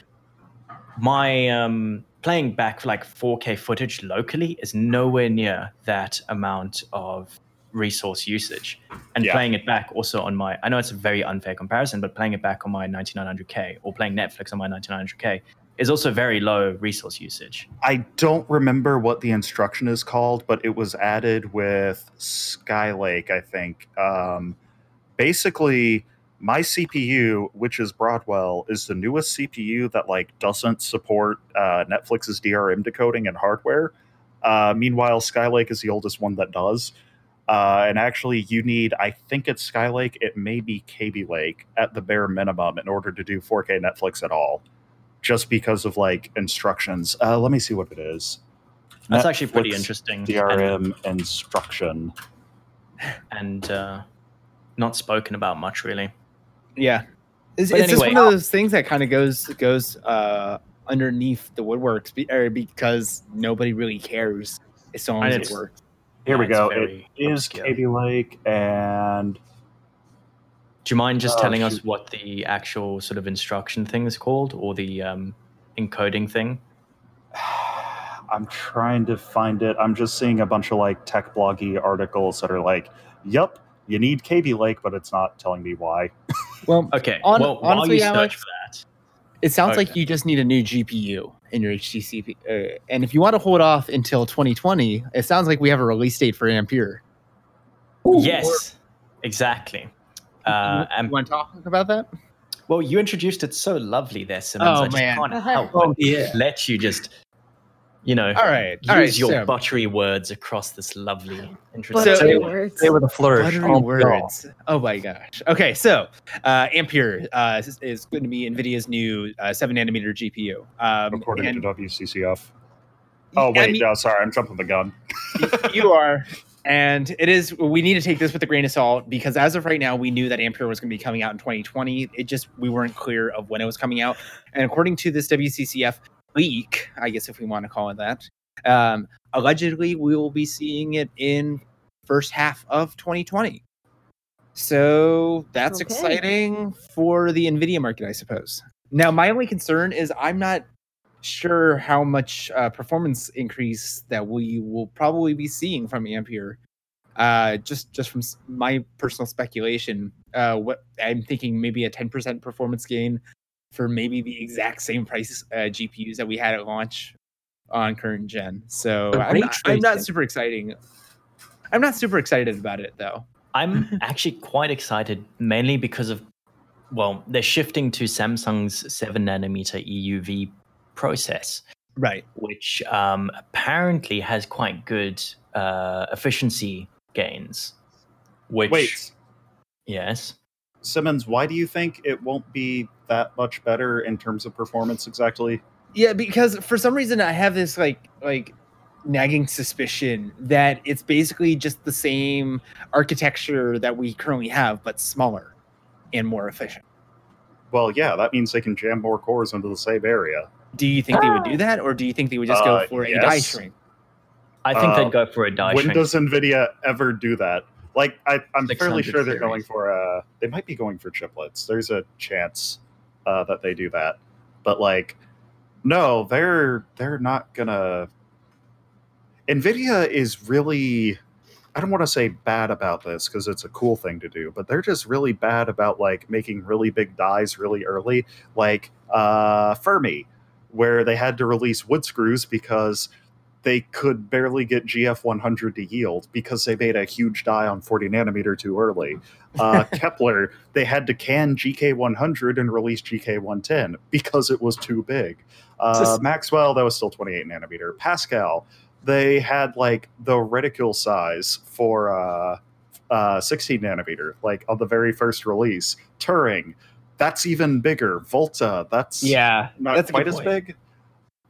my... playing back like 4K footage locally is nowhere near that amount of resource usage. And playing it back also on my, I know it's a very unfair comparison, but playing it back on my 9900K or playing Netflix on my 9900K is also very low resource usage. I don't remember what the instruction is called, but it was added with Skylake, I think. Basically, my CPU, which is Broadwell, is the newest CPU that like doesn't support Netflix's DRM decoding and hardware. Meanwhile, Skylake is the oldest one that does. And actually, you need, I think it's Skylake, it may be Kaby Lake at the bare minimum in order to do 4K Netflix at all, just because of like instructions. Let me see what it is. That's Netflix, actually pretty interesting. DRM instruction. And not spoken about much, really. Yeah, it's just one of those things that kind of goes underneath the woodworks because nobody really cares as long as it works. Here we go. It is Kaby Lake, and... Do you mind just telling us what the actual sort of instruction thing is called, or the encoding thing? I'm trying to find it. I'm just seeing a bunch of like tech bloggy articles that are like, "Yep, you need Kaby Lake," but it's not telling me why. Well, okay. Well, honestly, while you search for that, it sounds like you just need a new GPU in your HTC. And if you want to hold off until 2020, it sounds like we have a release date for Ampere. Ooh, yes, exactly. You want to talk about that? Well, you introduced it so lovely there, Simmons. I can't help but let you just... You know, use your buttery words across this lovely introduction. Buttery words. They were the flourish. Buttery words. Oh, my gosh. Okay, so Ampere is going to be NVIDIA's new 7-nanometer GPU. According to WCCF. Oh, wait, no, sorry. I'm jumping the gun. You are. And it is, we need to take this with a grain of salt, because as of right now, we knew that Ampere was going to be coming out in 2020. It just, we weren't clear of when it was coming out. And according to this WCCF leak, I guess if we want to call it that, allegedly we will be seeing it in first half of 2020. So that's exciting for the NVIDIA market, I suppose. Now, my only concern is I'm not sure how much performance increase that we will probably be seeing from Ampere. Just from my personal speculation, what I'm thinking, maybe a 10% performance gain for maybe the exact same price GPUs that we had at launch on current gen. So I'm not super excited about it, though. I'm actually quite excited, mainly because of, well, they're shifting to Samsung's 7-nanometer EUV process, right? Which apparently has quite good efficiency gains. Which, wait, yes, Simmons, why do you think it won't be that much better in terms of performance exactly? Yeah, because for some reason I have this like nagging suspicion that it's basically just the same architecture that we currently have, but smaller and more efficient. Well, yeah, that means they can jam more cores into the same area. Do you think they would do that, or do you think they would just go for a die shrink? I think they'd go for a die shrink. When does NVIDIA ever do that? Like, I'm fairly sure they're going for they might be going for chiplets. There's a chance that they do that, but like, no, they're not gonna. NVIDIA is really, I don't want to say bad about this because it's a cool thing to do, but they're just really bad about like making really big dies really early, like Fermi, where they had to release wood screws because they could barely get GF100 to yield because they made a huge die on 40 nanometer too early. Kepler, they had to can GK100 and release GK110 because it was too big. Maxwell, that was still 28 nanometer. Pascal, they had like the reticule size for 16 nanometer, like on the very first release. Turing, that's even bigger. Volta, that's quite as big.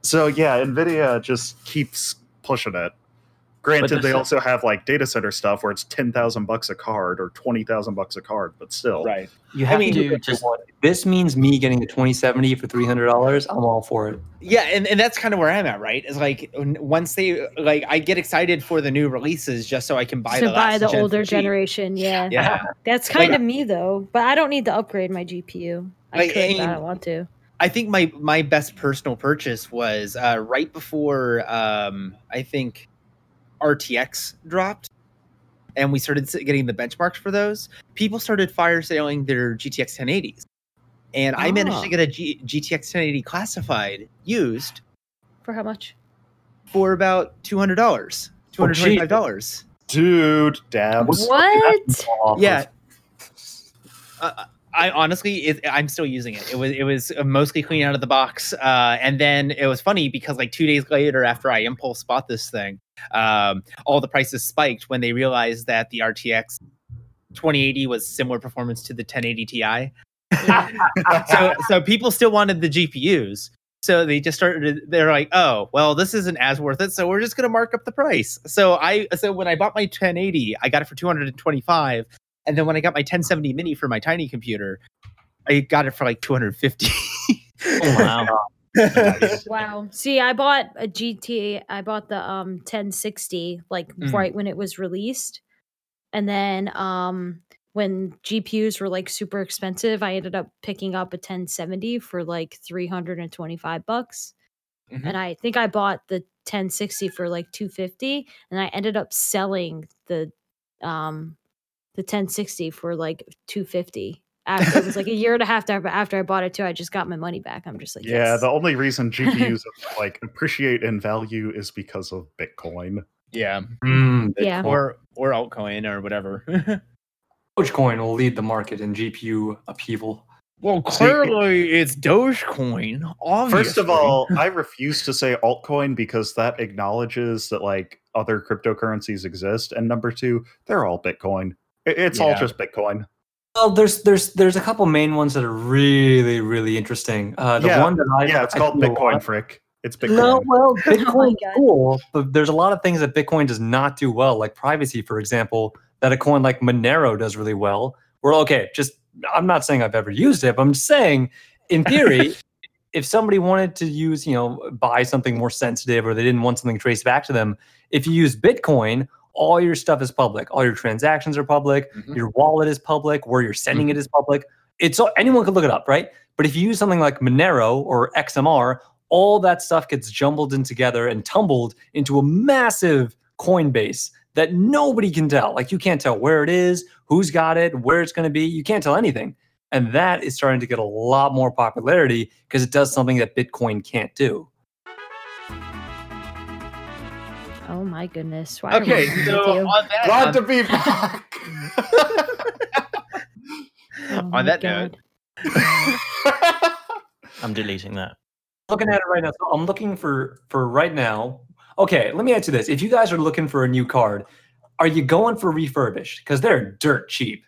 So yeah, NVIDIA just keeps pushing it. Granted, they also have like data center stuff where it's $10,000 a card or $20,000 a card, but still. Right. You have to just. This means me getting a 2070 for $300. I'm all for it. Yeah, and that's kind of where I'm at, right? Is like once they like, I get excited for the new releases just so I can buy the older generation. Yeah. That's kind of me though, but I don't need to upgrade my GPU. I don't want to. I think my best personal purchase was right before I think RTX dropped, and we started getting the benchmarks for those. People started fire selling their GTX 1080s, and I managed to get a GTX 1080 classified used for how much? For about $200, $225. Dude, damn! What? Yeah. I honestly, I'm still using it. It was mostly clean out of the box, and then it was funny because like 2 days later, after I impulse bought this thing, all the prices spiked when they realized that the RTX 2080 was similar performance to the 1080 Ti. so people still wanted the GPUs, so they just started. They're like, oh, well, this isn't as worth it, so we're just gonna mark up the price. So when I bought my 1080, I got it for $225. And then when I got my 1070 mini for my tiny computer, I got it for like $250. Oh, wow. Nice. Wow. See, I bought a GTA. I bought the 1060 like right when it was released, and then when GPUs were like super expensive, I ended up picking up a 1070 for like $325. Mm-hmm. And I think I bought the 1060 for like $250, and I ended up selling the 1060 for like $250. After, it was like a year and a half after I bought it too. I just got my money back. I'm just like, yeah. Yes. The only reason GPUs like appreciate in value is because of Bitcoin. Yeah. Yeah. Or altcoin or whatever. Dogecoin will lead the market in GPU upheaval. Well, clearly it's Dogecoin. Obviously. First of all, I refuse to say altcoin because that acknowledges that like other cryptocurrencies exist. And number two, they're all Bitcoin. It's all just Bitcoin. Well, there's a couple main ones that are really, really interesting. One that it's called Bitcoin Frick. It's Bitcoin. No, well, Bitcoin's cool, but there's a lot of things that Bitcoin does not do well, like privacy, for example, that a coin like Monero does really well. We're okay, just I'm not saying I've ever used it, but I'm saying in theory, if somebody wanted to use, buy something more sensitive or they didn't want something traced back to them, if you use Bitcoin, all your stuff is public. All your transactions are public. Mm-hmm. Your wallet is public. Where you're sending it is public. It's all, anyone can look it up, right? But if you use something like Monero or XMR, all that stuff gets jumbled in together and tumbled into a massive Coinbase that nobody can tell. Like you can't tell where it is, who's got it, where it's going to be. You can't tell anything. And that is starting to get a lot more popularity because it does something that Bitcoin can't do. Oh my goodness. Why so on that glad to be back. On that note, I'm deleting that. Looking at it right now. So I'm looking for right now. Okay, let me answer this. If you guys are looking for a new card, are you going for refurbished? Because they're dirt cheap.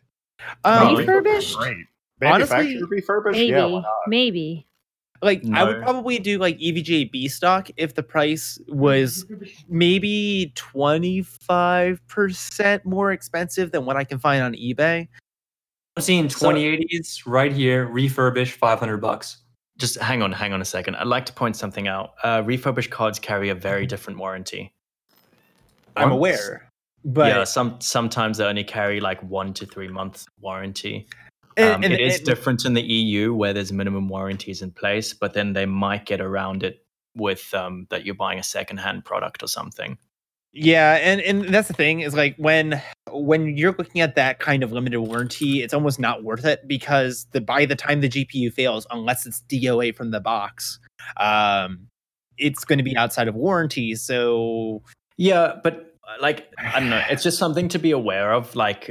Refurbished? Great. Manufactured refurbished? Maybe. Yeah, why not? Maybe. Like no. I would probably do like EVGA-B stock if the price was maybe 25% more expensive than what I can find on eBay. I'm seeing 2080s right here, refurbished $500. Just hang on a second. I'd like to point something out. Refurbished cards carry a very different warranty. I'm aware, but yeah, sometimes they only carry like 1 to 3 months warranty. It is different in the EU where there's minimum warranties in place, but then they might get around it with that you're buying a secondhand product or something. Yeah, and that's the thing is like when you're looking at that kind of limited warranty, it's almost not worth it because by the time the GPU fails, unless it's DOA from the box, it's going to be outside of warranty. So yeah, but like I don't know, it's just something to be aware of. Like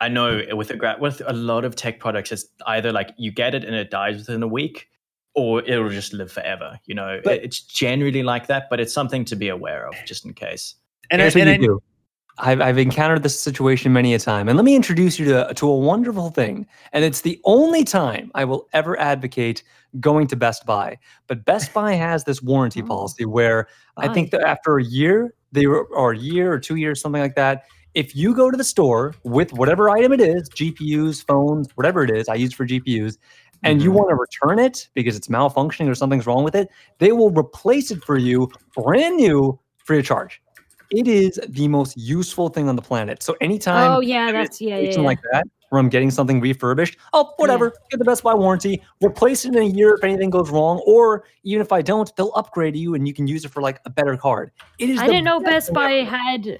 I know with a lot of tech products, it's either like you get it and it dies within a week, or it'll just live forever. You know, it's generally like that, but it's something to be aware of just in case. I've encountered this situation many a time, and let me introduce you to a wonderful thing. And it's the only time I will ever advocate going to Best Buy. But Best Buy has this warranty policy where I think that after a year or 2 years, something like that. If you go to the store with whatever item it is, GPUs, phones, whatever it is, I use for GPUs, and you want to return it because it's malfunctioning or something's wrong with it, they will replace it for you, brand new, free of charge. It is the most useful thing on the planet. So anytime like that, where I'm getting something refurbished, get the Best Buy warranty, replace it in a year if anything goes wrong, or even if I don't, they'll upgrade you and you can use it for like a better card. I didn't know Best Buy had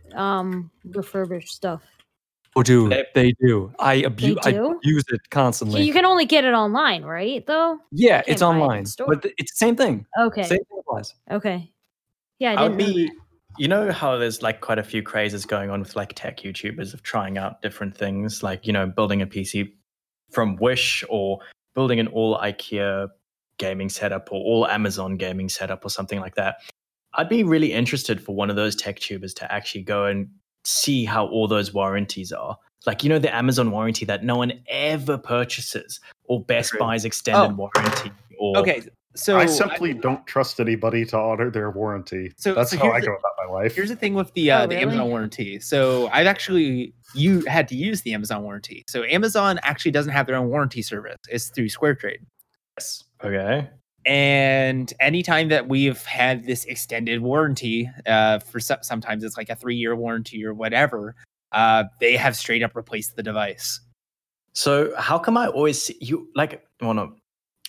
refurbished stuff. Oh, dude, they do. I use it constantly. You can only get it online, right? Though. Yeah, it's online, but it's the same thing. Okay. Same thing applies. Okay. Yeah, I didn't know that. You know how there's like quite a few crazes going on with like tech YouTubers of trying out different things, like, building a PC from Wish or building an all IKEA gaming setup or all Amazon gaming setup or something like that. I'd be really interested for one of those tech tubers to actually go and see how all those warranties are. Like, the Amazon warranty that no one ever purchases or Best Buy's extended warranty. So I simply don't trust anybody to honor their warranty. So that's how I go about my life. Here's the thing with the Amazon warranty. So I've actually had to use the Amazon warranty. So Amazon actually doesn't have their own warranty service. It's through SquareTrade. Yes. Okay. And anytime that we've had this extended warranty, for sometimes it's like a 3-year warranty or whatever, they have straight up replaced the device. So how come I always see you like, well, no,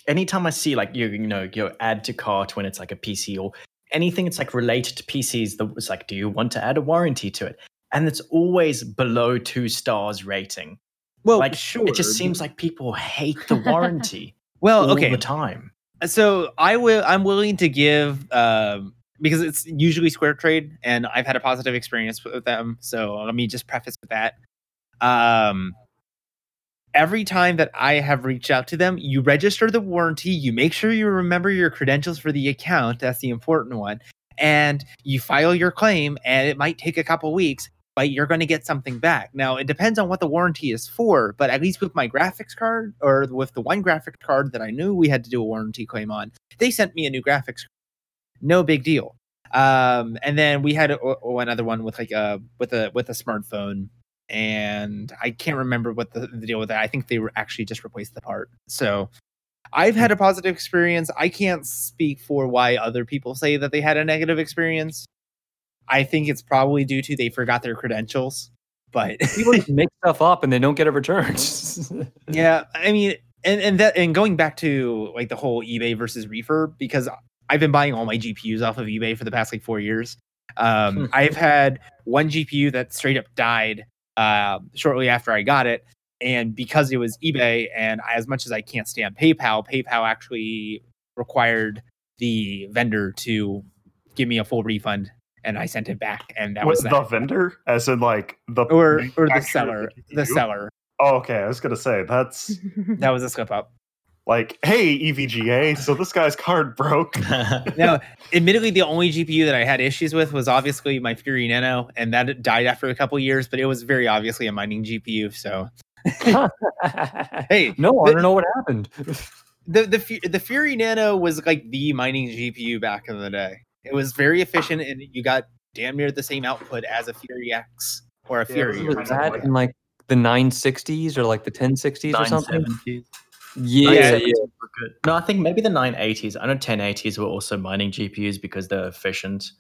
anytime I see like, you know, your add to cart when it's like a PC or anything, it's like related to PCs that was like, do you want to add a warranty to it? And it's always below 2 stars rating. Well, like, sure. It just seems like people hate the warranty. Well, okay. All the time. So I'm willing to give, because it's usually SquareTrade, and I've had a positive experience with them. So let me just preface with that. Every time that I have reached out to them, you register the warranty, you make sure you remember your credentials for the account. That's the important one. And you file your claim, and it might take a couple weeks, but you're going to get something back. Now, it depends on what the warranty is for, but at least with my graphics card, or with the one graphics card that I knew we had to do a warranty claim on, they sent me a new graphics card. No big deal. And then we had another one with like with a smartphone, and I can't remember what the deal with that. I think they were actually just replaced the part. So I've had a positive experience. I can't speak for why other people say that they had a negative experience. I think it's probably due to they forgot their credentials, but people make stuff up and they don't get it returned. Yeah, I mean, and going back to like the whole eBay versus refurb, because I've been buying all my GPUs off of eBay for the past like 4 years. I've had one GPU that straight up died shortly after I got it, and because it was eBay, and as much as I can't stand PayPal actually required the vendor to give me a full refund. And I sent it back, and that was that. The vendor, as in like the or the seller, Oh, okay. I was gonna say that was a slip up. Like, hey, EVGA, so this guy's card broke. Now, admittedly, the only GPU that I had issues with was obviously my Fury Nano, and that died after a couple years. But it was very obviously a mining GPU. So, hey, no, I don't know what happened. The Fury Nano was like the mining GPU back in the day. It was very efficient, and you got damn near the same output as a Fury X or a Fury. Was that in like the 960s or like the 1060s or something? Yeah. No, I think maybe the 980s. I know 1080s were also mining GPUs because they're efficient.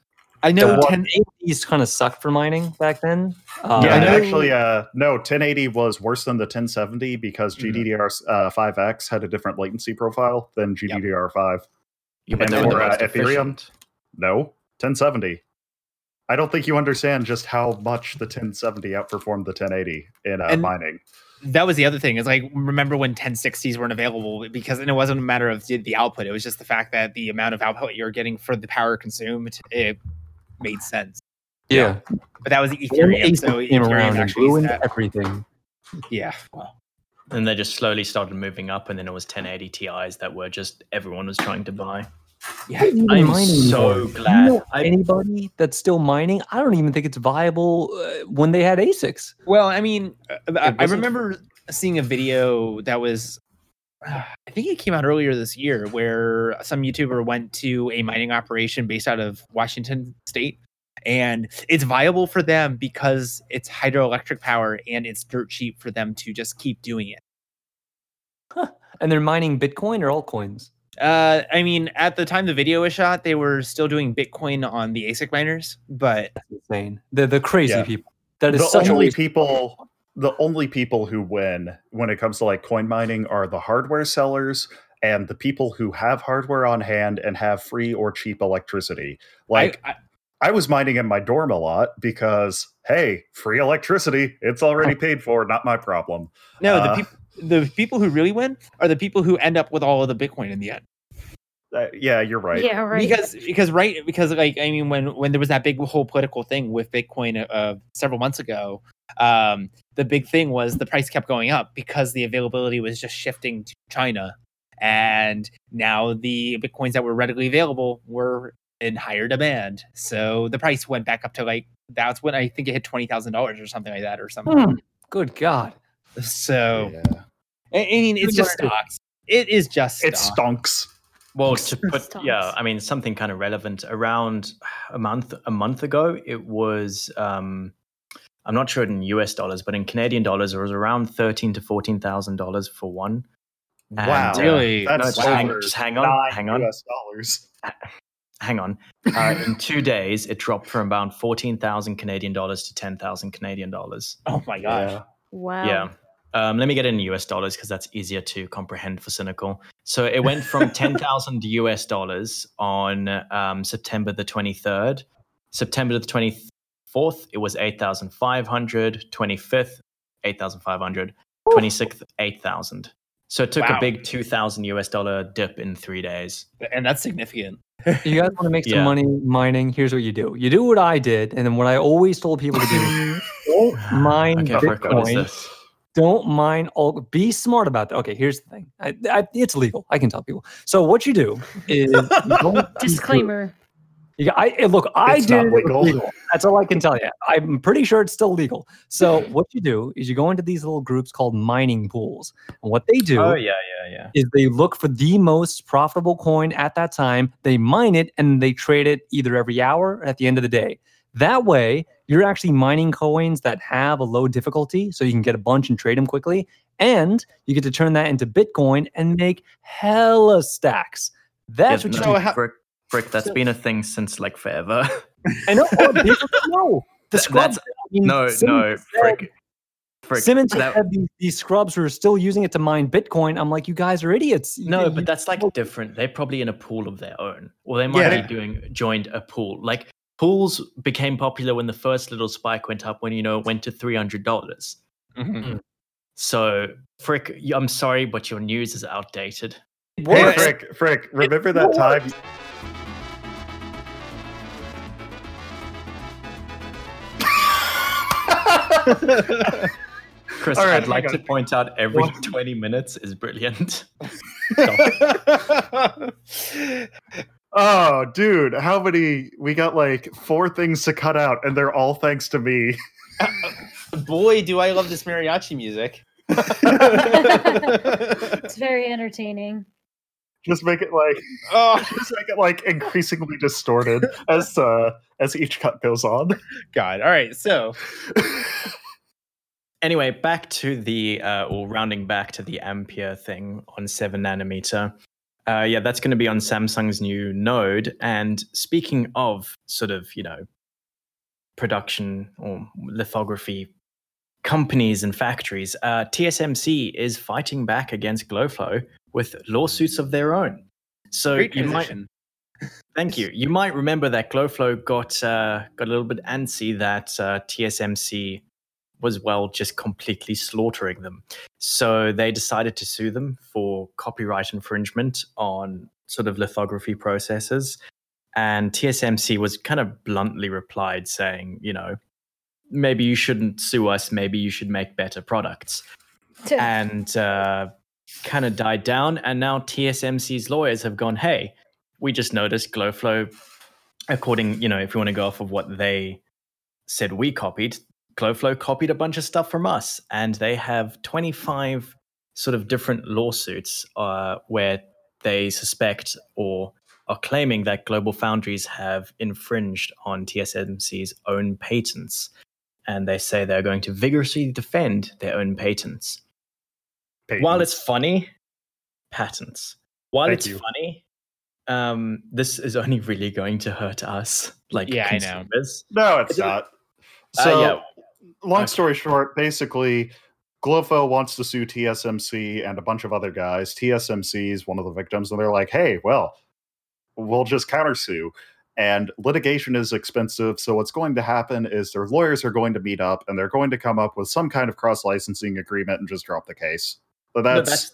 I know 1080s kind of sucked for mining back then. Yeah, actually, no, 1080 was worse than the 1070 because GDDR5X had a different latency profile than GDDR5. Yeah, but and for Ethereum. No, 1070. I don't think you understand just how much the 1070 outperformed the 1080 in mining. That was the other thing. Is like, remember when 1060s weren't available, because it wasn't a matter of the output. It was just the fact that the amount of output you're getting for the power consumed, it made sense. Yeah. But that was Ethereum, so Ethereum actually ruined everything. Yeah. Well. And they just slowly started moving up, and then it was 1080 Ti's that were just everyone was trying to buy. Yeah, I'm so glad. Anybody that's still mining, I don't even think it's viable when they had ASICs. Well, I mean, I remember seeing a video that was, I think it came out earlier this year, where some YouTuber went to a mining operation based out of Washington State, and it's viable for them because it's hydroelectric power and it's dirt cheap for them to just keep doing it. Huh. And they're mining Bitcoin or altcoins? I mean, at the time the video was shot, they were still doing Bitcoin on the ASIC miners, but that's insane. They're crazy people. That is the only people who win when it comes to like coin mining are the hardware sellers and the people who have hardware on hand and have free or cheap electricity. Like I was mining in my dorm a lot because, hey, free electricity, it's already paid for, not my problem. No, the people who really win are the people who end up with all of the Bitcoin in the end. Yeah, you're right. Yeah, right. Because like, I mean, when there was that big whole political thing with Bitcoin several months ago, the big thing was the price kept going up because the availability was just shifting to China, and now the Bitcoins that were readily available were in higher demand, so the price went back up to like, that's when I think it hit $20,000 or something like that or something. Good God. So, yeah. I mean, it's just stocks. It is just stocks. It stonks. Well, to put, yeah, I mean, something kind of relevant. Around a month ago, it was, I'm not sure in US dollars, but in Canadian dollars, it was around $13,000 to $14,000 for one. Wow. Really? That's hang on. US dollars. Hang on. In 2 days, it dropped from around 14,000 Canadian dollars to 10,000 Canadian dollars. Oh my gosh. Yeah. Wow. Yeah. Let me get it in US dollars because that's easier to comprehend for Cynical. So it went from 10,000 US dollars on September the 23rd. September the 24th, it was 8,500. 25th, 8,500. 26th, 8,000. So it took a big $2,000 dip in 3 days. And that's significant. You guys want to make some money mining? Here's what you do. You do what I did, and then what I always told people to do. Don't mine Bitcoin. Don't mine all. Be smart about that. Okay, here's the thing. It's legal. I can tell people. So what you do is... Disclaimer. Look, it's legal. That's all I can tell you. I'm pretty sure it's still legal. So what you do is you go into these little groups called mining pools. And what they do is they look for the most profitable coin at that time. They mine it, and they trade it either every hour or at the end of the day. That way, you're actually mining coins that have a low difficulty, so you can get a bunch and trade them quickly. And you get to turn that into Bitcoin and make hella stacks. That's what you do. Frick, that's been a thing since like forever. I know. No, the scrubs. Frick. Simmons said these scrubs were still using it to mine Bitcoin. I'm like, you guys are idiots. No, but that's like different. They're probably in a pool of their own, or they might be joined a pool. Like pools became popular when the first little spike went up, when it went to $300. Mm-hmm. So, Frick, I'm sorry, but your news is outdated. Hey, Frick, remember that time? Chris, right, I'd like to point out every 20 minutes is brilliant. Oh, dude, how many? We got like 4 things to cut out, and they're all thanks to me. Boy, do I love this mariachi music. It's very entertaining. Just make it increasingly distorted as each cut goes on. God. All right. So anyway, back to the rounding back to the Ampere thing on 7 nanometer. That's going to be on Samsung's new node. And speaking of sort of production or lithography companies and factories, TSMC is fighting back against GloFlow with lawsuits of their own. So you might remember that GloFlow got a little bit antsy that TSMC was just completely slaughtering them. So they decided to sue them for copyright infringement on sort of lithography processes. And TSMC was kind of bluntly replied saying, maybe you shouldn't sue us. Maybe you should make better products. And kind of died down. And now TSMC's lawyers have gone, hey, we just noticed GloFlow, according, if you want to go off of what they said we copied, GloFlow copied a bunch of stuff from us. And they have 25 sort of different lawsuits where they suspect or are claiming that GlobalFoundries have infringed on TSMC's own patents. And they say they're going to vigorously defend their own patents. While it's funny, patents. While it's funny, this is only really going to hurt us, consumers. I know. No, it's not. So, long story short, basically, GloFo wants to sue TSMC and a bunch of other guys. TSMC is one of the victims, and they're like, hey, well, we'll just countersue. And litigation is expensive, so what's going to happen is their lawyers are going to meet up, and they're going to come up with some kind of cross-licensing agreement and just drop the case. So that's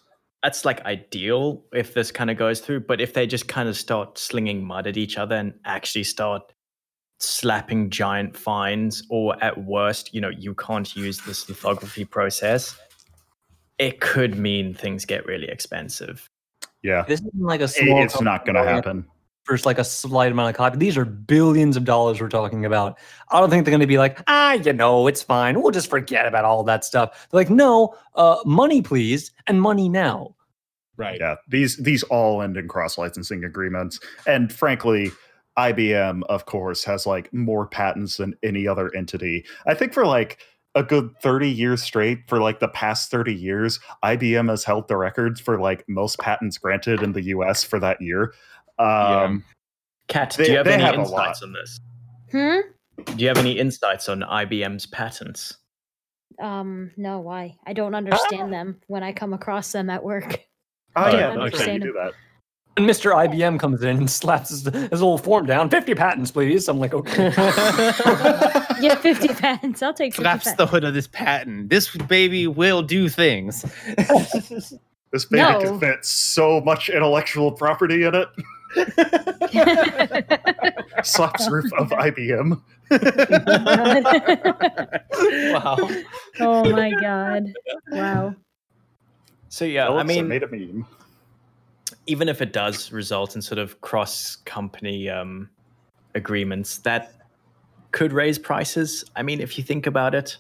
like ideal if this kind of goes through, but if they just kind of start slinging mud at each other and actually start slapping giant fines, or at worst, you can't use this lithography process, it could mean things get really expensive. Yeah. This isn't like a small... It's not going to happen. First, like a slight amount of copy. These are billions of dollars we're talking about. I don't think they're going to be like, it's fine. We'll just forget about all that stuff. They're like, no, money please, and money now. Right. Yeah. These all end in cross-licensing agreements. And frankly, IBM, of course, has more patents than any other entity. I think for a good 30 years straight, for like the past 30 years, IBM has held the records for like most patents granted in the US for that year. Kat, do you have any insights on this? Do you have any insights on IBM's patents? No, why? I don't understand them when I come across them at work. Oh, yeah, I understand. And Mr. IBM comes in and slaps his little form down. 50 patents, please. I'm like, okay. Yeah, 50 patents. I'll take 50 patents. Slaps the hood of this patent. This baby will do things. This baby can fit so much intellectual property in it. Slaps roof of IBM. Wow. Oh my god. Wow. So yeah, I mean, made a meme. Even if it does result in sort of cross-company agreements, that could raise prices. I mean, if you think about it,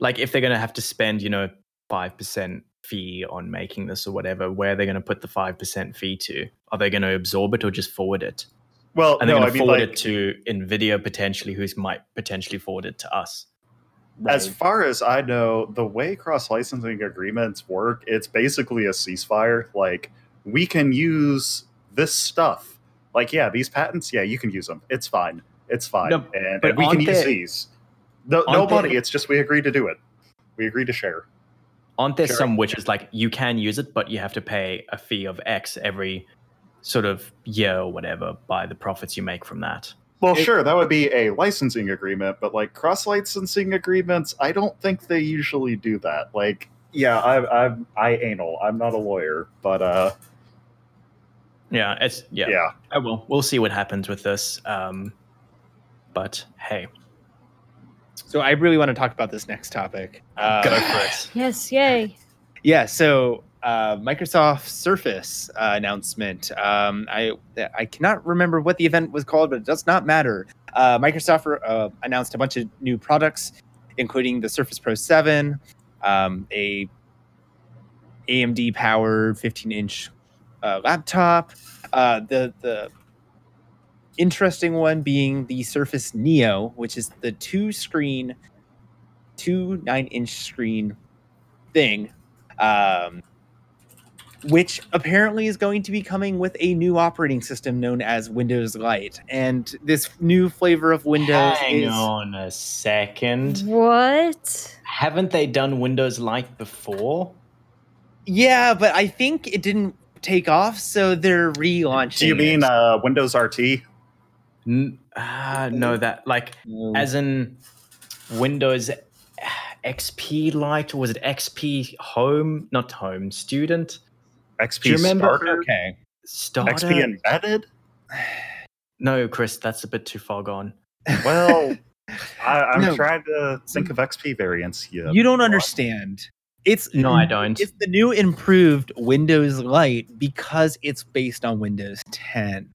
like if they're going to have to spend, you know, 5% fee on making this or whatever, where are they going to put the 5% fee to? Are they going to absorb it or just forward it? Well, and they're going to forward it to NVIDIA potentially, who might potentially forward it to us. Right. As far as I know, the way cross-licensing agreements work, it's basically a ceasefire. Like, we can use this stuff. Like, yeah, these patents, yeah, you can use them. It's fine. It's fine. No, and we can use these. No, nobody. It's just we agree to do it. We agree to share. Aren't there some which is like, you can use it, but you have to pay a fee of X every sort of year or whatever by the profits you make from that? Well, sure, that would be a licensing agreement, but like cross-licensing agreements, I don't think they usually do that. Like, yeah, I anal. I'm not a lawyer, but yeah, it's yeah. I will. We'll see what happens with this. But hey. So I really want to talk about this next topic. Go for it. Yes, yay. Yeah, so Microsoft Surface announcement. I cannot remember what the event was called, but it does not matter. Microsoft announced a bunch of new products, including the Surface Pro 7, a AMD-powered 15-inch laptop. The interesting one being the Surface Neo, which is the two 9-inch screen thing, which apparently is going to be coming with a new operating system known as Windows Lite. And this new flavor of Windows Hang on a second. What? Haven't they done Windows Lite before? Yeah, but I think it didn't take off, so they're relaunching. Do you mean Windows RT? No, that like as in Windows XP Lite, or was it XP Home? Not Home, Student. XP Starter. Okay. Starter. XP Embedded. No, Chris, that's a bit too far gone. Well, I'm trying to think of XP variants. Yeah, you don't understand. I don't. It's the new improved Windows Lite because it's based on Windows 10.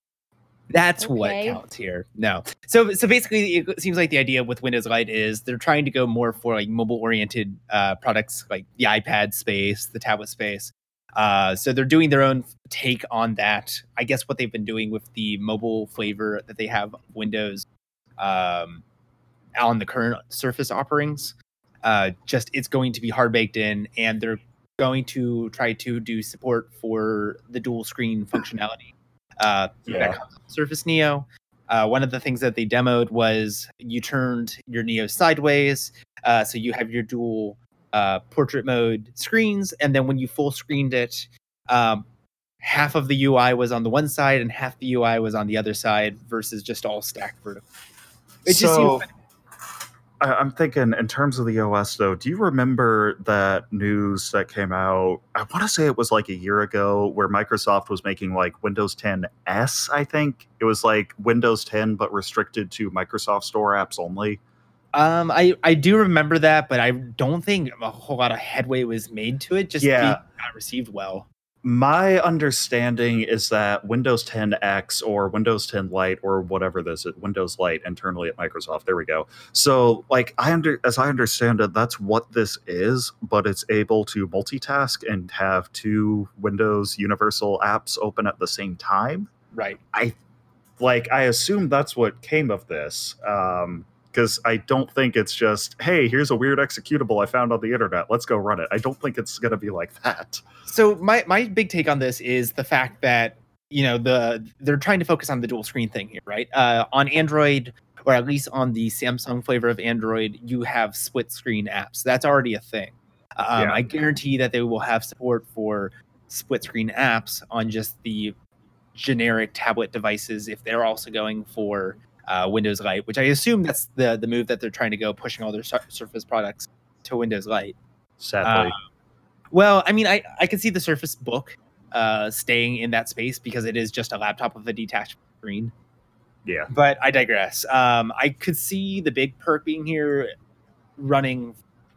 That's what counts here. No. So basically, it seems like the idea with Windows Lite is they're trying to go more for like mobile-oriented products, like the iPad space, the tablet space. So they're doing their own take on that. I guess what they've been doing with the mobile flavor that they have Windows on the current Surface offerings. Just it's going to be hard baked in, and they're going to try to do support for the dual screen functionality. That comes with Surface Neo. One of the things that they demoed was you turned your Neo sideways, so you have your dual portrait mode screens, and then when you full screened it, half of the UI was on the one side and half the UI was on the other side, versus just all stacked vertically. It just seems funny. I'm thinking in terms of the OS, though, do you remember that news that came out? I want to say it was like a year ago where Microsoft was making like Windows 10S, I think. It was like Windows 10, but restricted to Microsoft Store apps only. I do remember that, but I don't think a whole lot of headway was made to it. Just not received well. My understanding is that Windows 10X or Windows 10 Lite or whatever this is, Windows Lite internally at Microsoft. There we go. So, like, as I understand it, that's what this is, but it's able to multitask and have two Windows Universal apps open at the same time. Right. I assume that's what came of this. because I don't think it's just, hey, here's a weird executable I found on the internet. Let's go run it. I don't think it's going to be like that. So my big take on this is the fact that, you know, they're trying to focus on the dual screen thing here, right? On Android, or at least on the Samsung flavor of Android, you have split screen apps. That's already a thing. Yeah. I guarantee that they will have support for split screen apps on just the generic tablet devices if they're also going for Windows Lite, which I assume that's the move that they're trying to go, pushing all their Surface products to Windows Lite. Sadly. Well, I mean, I can see the Surface Book staying in that space because it is just a laptop with a detached screen. Yeah. But I digress. I could see the big perk being here running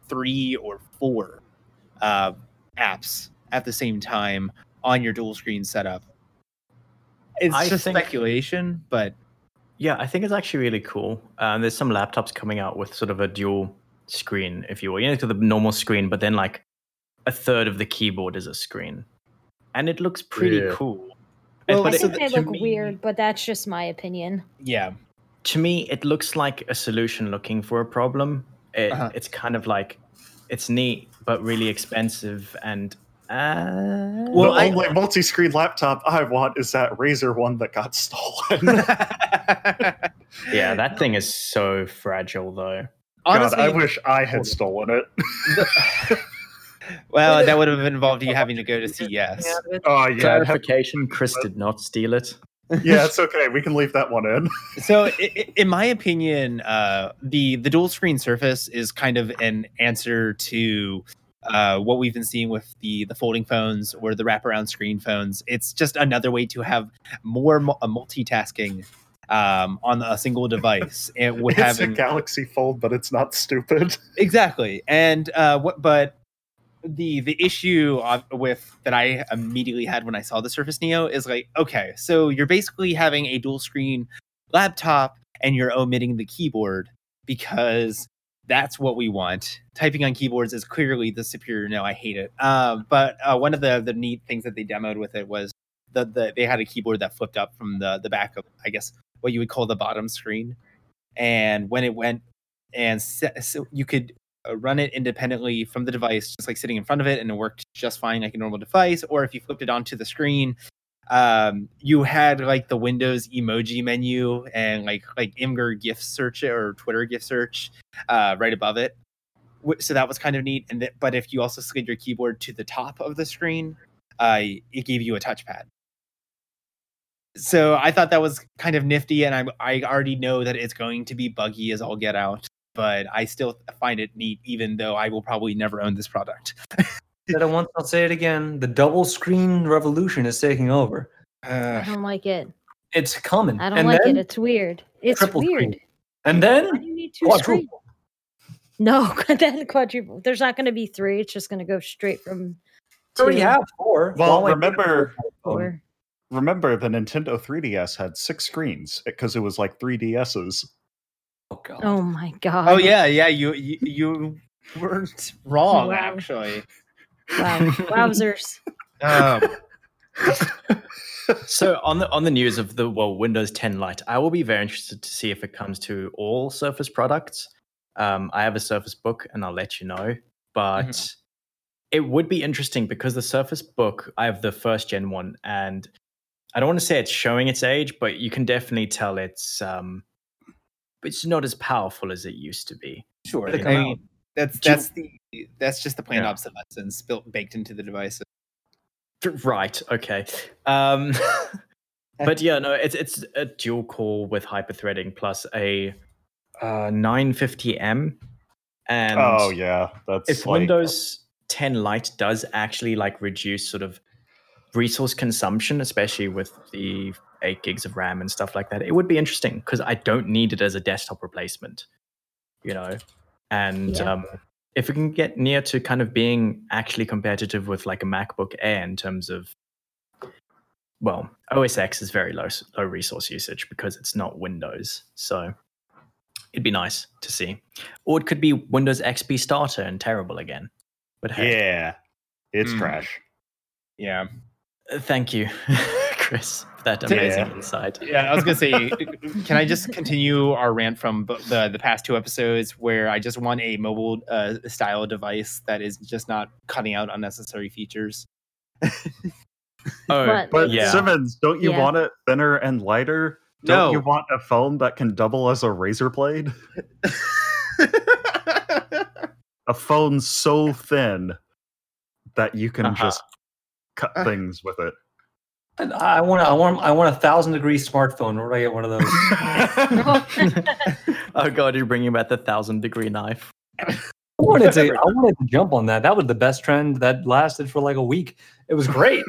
3 or 4 apps at the same time on your dual screen setup. It's speculation, but... Yeah, I think it's actually really cool. There's some laptops coming out with sort of a dual screen, if you will. You know, to the normal screen, but then like a third of the keyboard is a screen. And it looks pretty cool. Well, but I think they look weird, but that's just my opinion. Yeah. To me, it looks like a solution looking for a problem. It's kind of like, it's neat, but really expensive. And well, the only multi-screen laptop I want is that Razer one that got stolen. Yeah, that thing is so fragile, though. Honestly, God, I wish I had stolen it. Well, that would have involved you having to go to CES. Clarification, Chris did not steal it. Yeah, it's okay. We can leave that one in. So, in my opinion, the dual screen Surface is kind of an answer to what we've been seeing with the folding phones or the wraparound screen phones. It's just another way to have more multitasking on a single device. And with a Galaxy Fold, but it's not stupid. Exactly. And the issue with that I immediately had when I saw the Surface Neo is like, okay, so you're basically having a dual screen laptop and you're omitting the keyboard because that's what we want. Typing on keyboards is clearly the superior. No, I hate it. But one of the neat things that they demoed with it was they had a keyboard that flipped up from the back of, I guess, what you would call the bottom screen. And when it went and so you could run it independently from the device, just like sitting in front of it, and it worked just fine like a normal device. Or if you flipped it onto the screen, you had like the Windows emoji menu and like Imgur GIF search or Twitter GIF search right above it. So that was kind of neat. And but if you also slid your keyboard to the top of the screen, it gave you a touchpad. So I thought that was kind of nifty, and I already know that it's going to be buggy as all get out. But I still find it neat, even though I will probably never own this product. Said it once, I'll say it again. The double screen revolution is taking over. I don't like it. It's coming. I don't like it. It's weird. It's weird. Screen. And then why do you need two screens? No, then quadruple. There's not going to be 3. It's just going to go straight from 2. Already have 4. Well, remember the Nintendo 3DS had 6 screens because it was like 3DSs. Oh, God. Oh my God. Oh yeah, you weren't wrong, wow. Actually. Wow. Wowzers. So on the news of the Windows 10 Lite, I will be very interested to see if it comes to all Surface products. I have a Surface Book and I'll let you know. But it would be interesting because the Surface Book, I have the first gen one, and I don't want to say it's showing its age, but you can definitely tell it's it's not as powerful as it used to be. Sure, that's just the plain obsolescence baked into the device. Right. Okay. But yeah, no, it's a dual core with hyperthreading plus a 950M. And that's if like... Windows 10 Lite does actually like reduce sort of resource consumption, especially with the 8 gigs of RAM and stuff like that, it would be interesting because I don't need it as a desktop replacement, you know. And if we can get near to kind of being actually competitive with like a MacBook Air in terms of, well, OS X is very low resource usage because it's not Windows, so it'd be nice to see. Or it could be Windows XP Starter and terrible again. But hey, it's trash. Yeah. Thank you, Chris, that amazing insight. Yeah, I was going to say, can I just continue our rant from the past two episodes where I just want a mobile style device that is just not cutting out unnecessary features? But Simmons, don't you want it thinner and lighter? Don't you want a phone that can double as a razor blade? A phone so thin that you can just cut things with it. And I want 1,000-degree smartphone. Where do I get one of those? Oh god, you're bringing back the 1,000-degree knife. I wanted to jump on that. That was the best trend that lasted for like a week. It was great.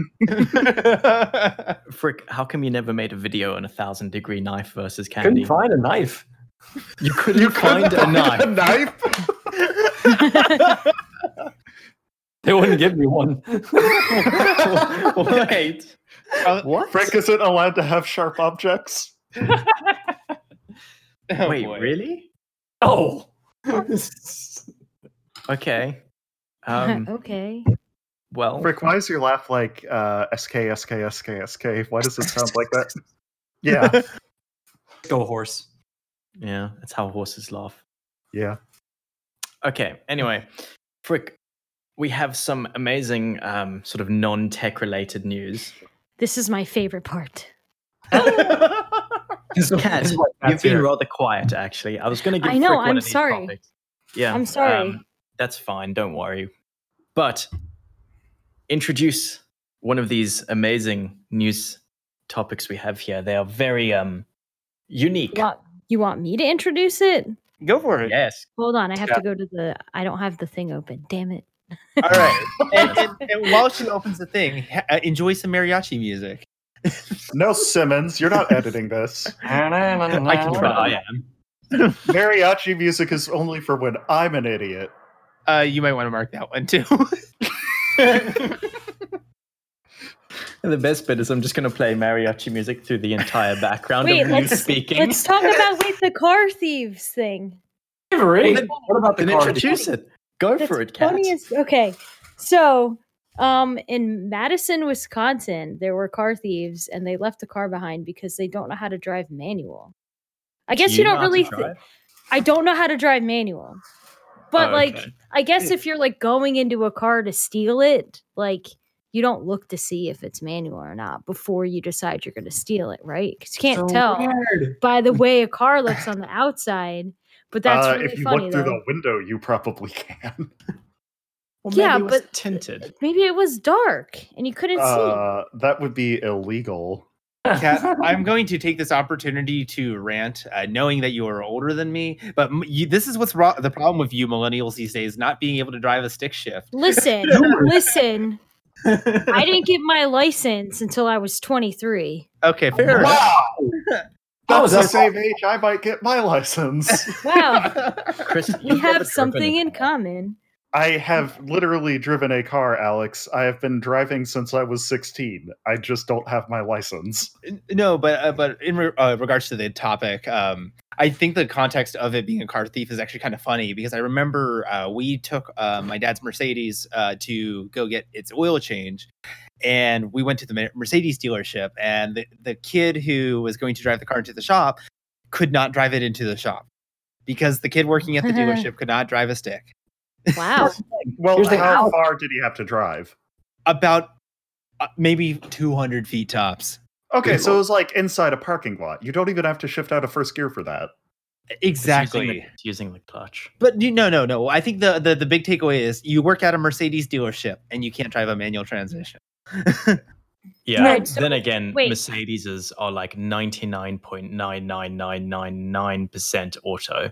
Frick, how come you never made a video on a 1,000-degree knife versus candy? Couldn't find a knife. You couldn't find a knife? They wouldn't give me one. Wait. What? Frick isn't allowed to have sharp objects. Really? Oh. Okay. Okay. Well, Frick, why is your laugh like SK, SK, SK, SK? Why does it sound like that? Yeah. Go horse. Yeah, that's how horses laugh. Yeah. Okay, anyway. Frick, we have some amazing sort of non-tech related news. This is my favorite part. Kat, you've been rather quiet, actually. I was going to give Frick one of these topics. Yeah, I'm sorry. That's fine. Don't worry. But introduce one of these amazing news topics we have here. They are very unique. You want me to introduce it? Go for it. Yes. Hold on. I have to go to I don't have the thing open. Damn it. All right. and while she opens the thing, enjoy some mariachi music. No, Simmons, you're not editing this. I can try. I am. Mariachi music is only for when I'm an idiot. You might want to mark that one too. And the best bit is I'm just going to play mariachi music through the entire background of you speaking. Let's talk about the car thieves thing. What about the car thieves? Go for it, Kat. Okay, so in Madison, Wisconsin, there were car thieves, and they left the car behind because they don't know how to drive manual. I guess you don't really. I don't know how to drive manual, but I guess if you're going into a car to steal it, you don't look to see if it's manual or not before you decide you're going to steal it, right? Because you can't tell by the way a car looks on the outside. But that's really if you funny, look through the window, you probably can. Well, maybe it was tinted. Maybe it was dark and you couldn't see. That would be illegal. Kat, I'm going to take this opportunity to rant, knowing that you are older than me. But this is what's the problem with you millennials these days, not being able to drive a stick shift. Listen. I didn't get my license until I was 23. Okay, fair enough. Wow. That was the same age I might get my license. Wow. Chris, we have something in common. I have literally driven a car, Alex. I have been driving since I was 16. I just don't have my license. No, but in regards to the topic, I think the context of it being a car thief is actually kind of funny because I remember we took my dad's Mercedes to go get its oil change. And we went to the Mercedes dealership, and the kid who was going to drive the car into the shop could not drive it into the shop because the kid working at the dealership could not drive a stick. Wow. Well, how far did he have to drive? About maybe 200 feet tops. Okay, so it was inside a parking lot. You don't even have to shift out of first gear for that. Exactly. It's using the clutch. But no. I think the big takeaway is you work at a Mercedes dealership and you can't drive a manual transmission. Yeah. Right, so, then again, Mercedeses are 99.99999% auto.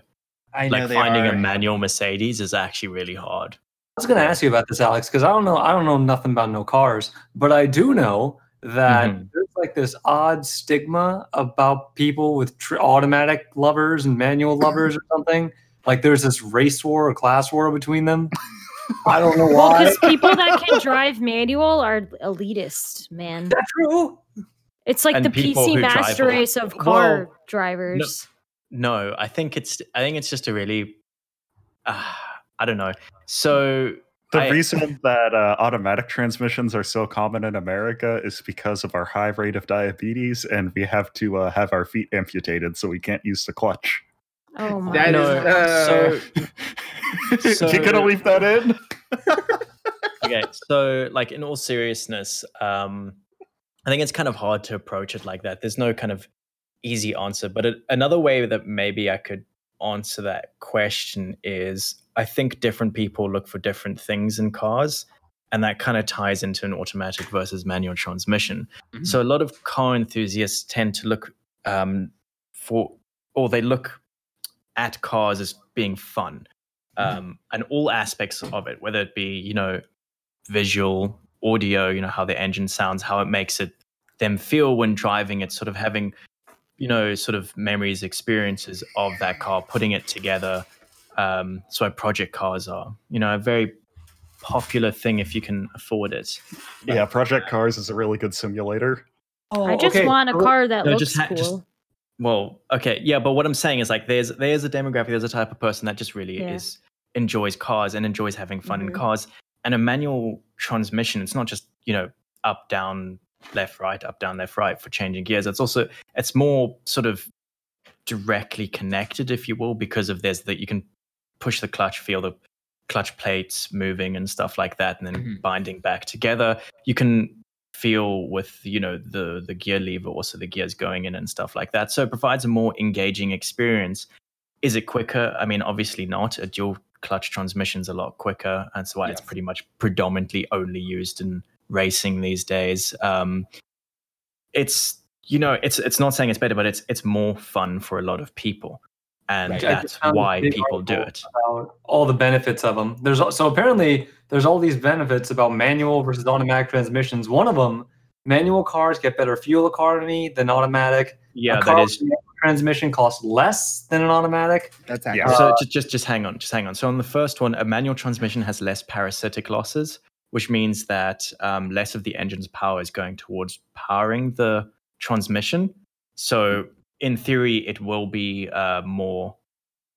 I know finding a manual Mercedes is actually really hard. I was going to ask you about this, Alex, because I don't know nothing about no cars, but I do know that there's this odd stigma about people with automatic lovers and manual lovers or something. There's this race war or class war between them. I don't know why. Because people that can drive manual are elitist, man. Is that true? It's the PC master race of car drivers. No, I think it's just a really I don't know. So The reason that automatic transmissions are so common in America is because of our high rate of diabetes, and we have to have our feet amputated, so we can't use the clutch. Oh my god! So you gonna leave that in? Okay, so like in all seriousness, I think it's kind of hard to approach it like that. There's no kind of easy answer, but another way that maybe I could answer that question is, I think different people look for different things in cars, and that kind of ties into an automatic versus manual transmission. Mm-hmm. So a lot of car enthusiasts tend to look they look at cars as being fun, and all aspects of it, whether it be, you know, visual, audio, you know, how the engine sounds, how it makes it them feel when driving it, sort of having, you know, sort of memories, experiences of that car, putting it together. So project cars are, you know, a very popular thing if you can afford it. Yeah, project cars is a really good simulator. Oh, I just want a car that looks cool. Well, okay, yeah, but what I'm saying is, like, there's a demographic, there's a type of person that just really enjoys cars and enjoys having fun in cars. And a manual transmission, it's not just, you know, up, down, left, right, up, down, left, right for changing gears. It's more sort of directly connected, if you will, because of this, that you can push the clutch, feel the clutch plates moving and stuff like that, and then binding back together. You can feel with, you know, the gear lever, also the gears going in and stuff like that. So it provides a more engaging experience. Is it quicker? I mean, obviously not. A dual clutch transmission's a lot quicker, and so it's pretty much predominantly only used in racing these days. It's, you know, it's not saying it's better, but it's more fun for a lot of people, and that's why people do it. About all the benefits of them. There's all these benefits about manual versus automatic transmissions. One of them, manual cars get better fuel economy than automatic. Yeah, that is. Transmission costs less than an automatic. That's accurate. Yeah. So just hang on. So on the first one, a manual transmission has less parasitic losses, which means that less of the engine's power is going towards powering the transmission. So in theory, it will be more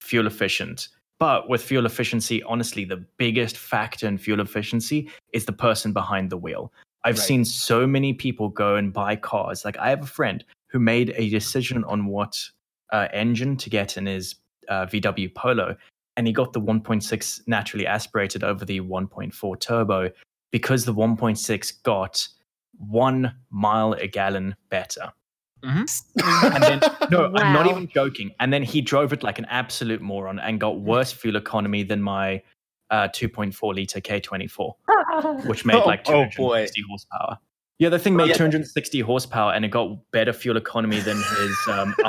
fuel efficient. But with fuel efficiency, honestly, the biggest factor in fuel efficiency is the person behind the wheel. I've seen so many people go and buy cars. Like, I have a friend who made a decision on what engine to get in his VW Polo, and he got the 1.6 naturally aspirated over the 1.4 turbo because the 1.6 got 1 mile a gallon better. Mm-hmm. And then, I'm not even joking. And then he drove it like an absolute moron and got worse fuel economy than my 2.4 liter K24, which made like 260 horsepower. Yeah, the thing made 260 horsepower, and it got better fuel economy than his 70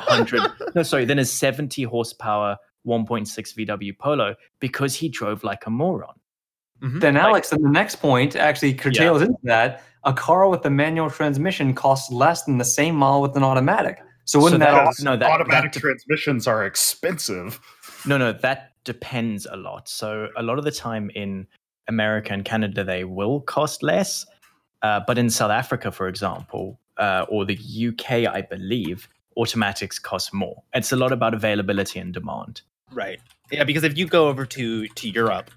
horsepower 1.6 VW Polo because he drove like a moron. Mm-hmm. Then Alex, in the next point, actually curtails into that. A car with a manual transmission costs less than the same mile with an automatic. So wouldn't automatic transmissions are expensive. No, that depends a lot. So a lot of the time in America and Canada, they will cost less. But in South Africa, for example, or the UK, I believe, automatics cost more. It's a lot about availability and demand. Right. Yeah, because if you go over to Europe,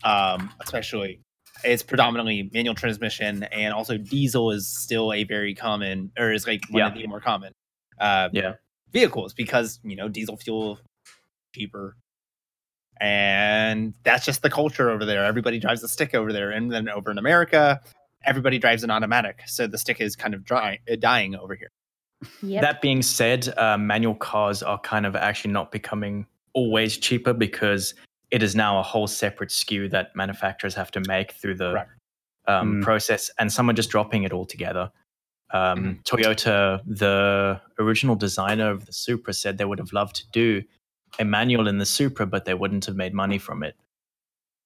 especially, it's predominantly manual transmission, and also diesel is still a very common, or is like one of the more common vehicles, because, you know, diesel fuel cheaper. And that's just the culture over there. Everybody drives a stick over there. And then over in America, everybody drives an automatic. So the stick is kind of dying over here. Yep. That being said, manual cars are kind of actually not becoming always cheaper, because it is now a whole separate SKU that manufacturers have to make through the process, and some are just dropping it all together. Toyota, the original designer of the Supra, said they would have loved to do a manual in the Supra, but they wouldn't have made money from it.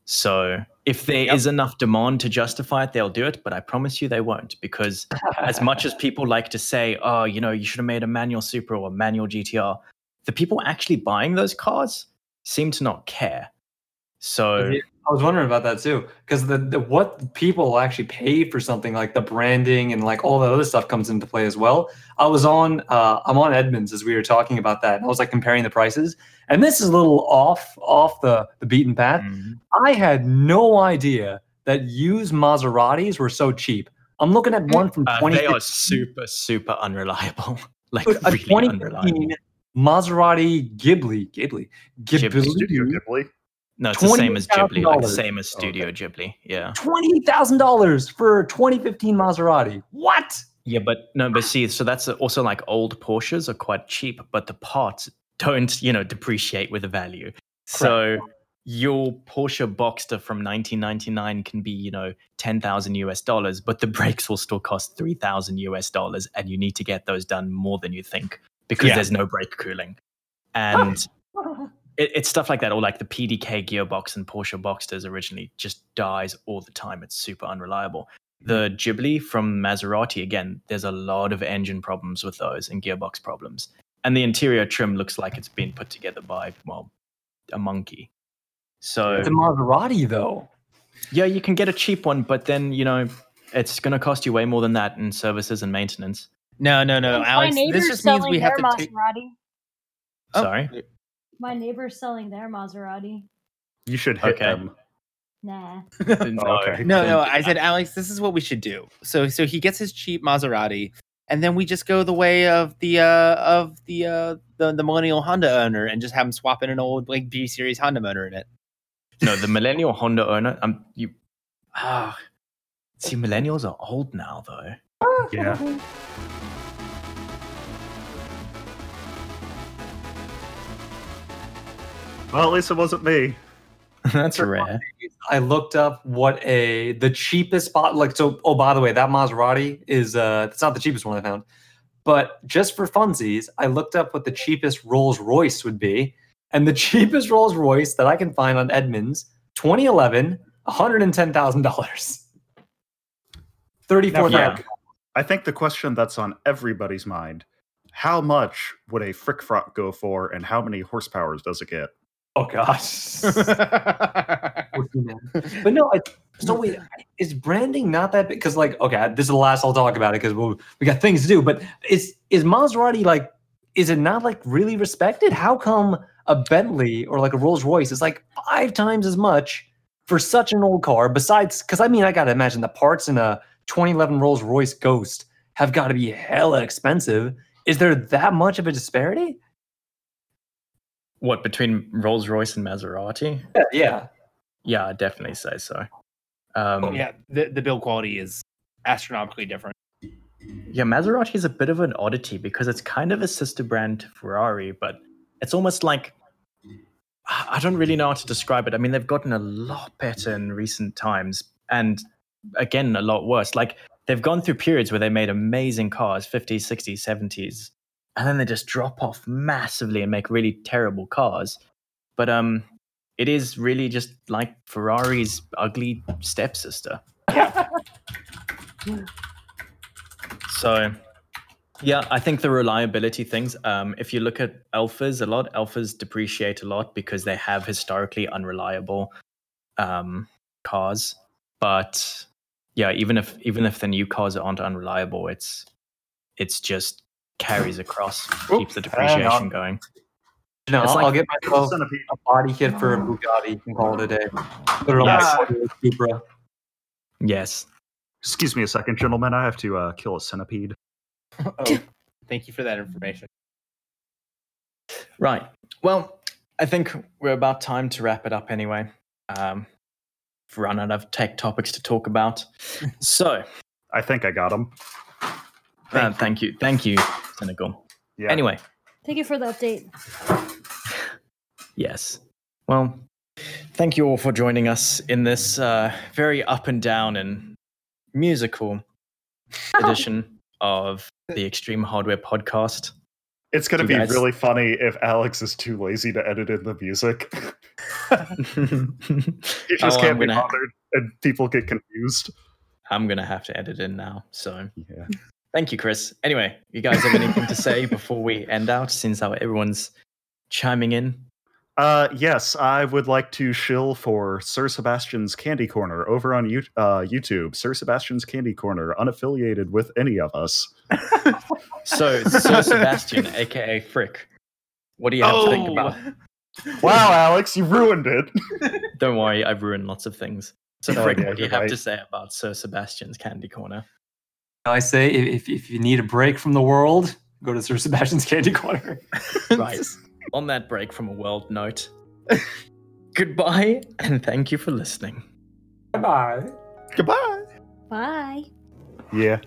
So if there is enough demand to justify it, they'll do it, but I promise you they won't, because as much as people like to say, oh, you know, you should have made a manual Supra or a manual GTR, the people actually buying those cars seem to not care. So I was wondering about that too, because the what people actually pay for something, like the branding and like all that other stuff comes into play as well. I was on I'm on Edmunds as we were talking about that, and I was like comparing the prices, and this is a little off the beaten path. I had no idea that used Maseratis were so cheap. I'm looking at one from 2015. They are super, super unreliable. Like, dude, really 2015 unreliable. Maserati Ghibli. Studio Ghibli. No, it's the same as Ghibli. Like the same as Studio Ghibli. Yeah. $20,000 for a 2015 Maserati. What? Yeah, but see, so that's also like old Porsches are quite cheap, but the parts don't, you know, depreciate with the value. So your Porsche Boxster from 1999 can be, you know, $10,000 US, but the brakes will still cost $3,000 US, and you need to get those done more than you think because there's no brake cooling. And it's stuff like that, or like the PDK gearbox and Porsche Boxsters originally just dies all the time. It's super unreliable. The Ghibli from Maserati, again, there's a lot of engine problems with those and gearbox problems. And the interior trim looks like it's been put together by, well, a monkey. So it's a Maserati, though. Yeah, you can get a cheap one, but then, you know, it's going to cost you way more than that in services and maintenance. No, Alex, this just means we have to take... Sorry? My neighbor's selling their Maserati. You should hit them. Nah. No. I said, Alex, this is what we should do. So he gets his cheap Maserati, and then we just go the way of the millennial Honda owner and just have him swap in an old like B series Honda motor in it. No, the millennial Honda owner. See, millennials are old now, though. Yeah. Well, at least it wasn't me. That's rare. I looked up what the cheapest spot, like, so, oh, by the way, that Maserati is, it's not the cheapest one I found, but just for funsies, I looked up what the cheapest Rolls Royce would be, and the cheapest Rolls Royce that I can find on Edmunds, 2011, $110,000. $34,000. Yeah. I think the question that's on everybody's mind, how much would a Frickfrock go for, and how many horsepowers does it get? Oh gosh! But no, wait, is branding not that big? Because like, okay, this is the last I'll talk about it because we got things to do. But is Maserati like? Is it not like really respected? How come a Bentley or like a Rolls Royce is like 5 times as much for such an old car? Besides, because I mean, I gotta imagine the parts in a 2011 Rolls Royce Ghost have got to be hella expensive. Is there that much of a disparity? What, between Rolls-Royce and Maserati? Yeah, I'd definitely say so. The build quality is astronomically different. Yeah, Maserati is a bit of an oddity because it's kind of a sister brand to Ferrari, but it's almost like, I don't really know how to describe it. I mean, they've gotten a lot better in recent times and, again, a lot worse. Like, they've gone through periods where they made amazing cars, 50s, 60s, 70s. And then they just drop off massively and make really terrible cars. But it is really just like Ferrari's ugly stepsister. So, yeah, I think the reliability things, if you look at Alphas, Alphas depreciate a lot because they have historically unreliable cars. But, yeah, even if the new cars aren't unreliable, it's just... carries across, keeps the depreciation going. No, like, I'll get myself a body kit for a Bugatti and call it a day. Yes. Excuse me a second, gentlemen. I have to kill a centipede. Thank you for that information. Right. Well, I think we're about time to wrap it up anyway. I've run out of tech topics to talk about. So. I think I got them. Thank you, Senegal. Yeah. Anyway. Thank you for the update. Yes. Well, thank you all for joining us in this very up and down and musical edition of the Extreme Hardware Podcast. It's going to be really funny if Alex is too lazy to edit in the music. You just can't be bothered and people get confused. I'm going to have to edit in now, so... yeah. Thank you, Chris. Anyway, you guys have anything to say before we end out, since everyone's chiming in? Yes, I would like to shill for Sir Sebastian's Candy Corner over on YouTube. Sir Sebastian's Candy Corner, unaffiliated with any of us. So, Sir Sebastian, a.k.a. Frick, what do you have to think about? Wow, Alex, you ruined it. Don't worry, I've ruined lots of things. So, Frick, what do you have to say about Sir Sebastian's Candy Corner? I say, if you need a break from the world, go to Sir Sebastian's Candy Corner. Right. On that break from a world note, goodbye, and thank you for listening. Goodbye. Goodbye. Bye. Yeah.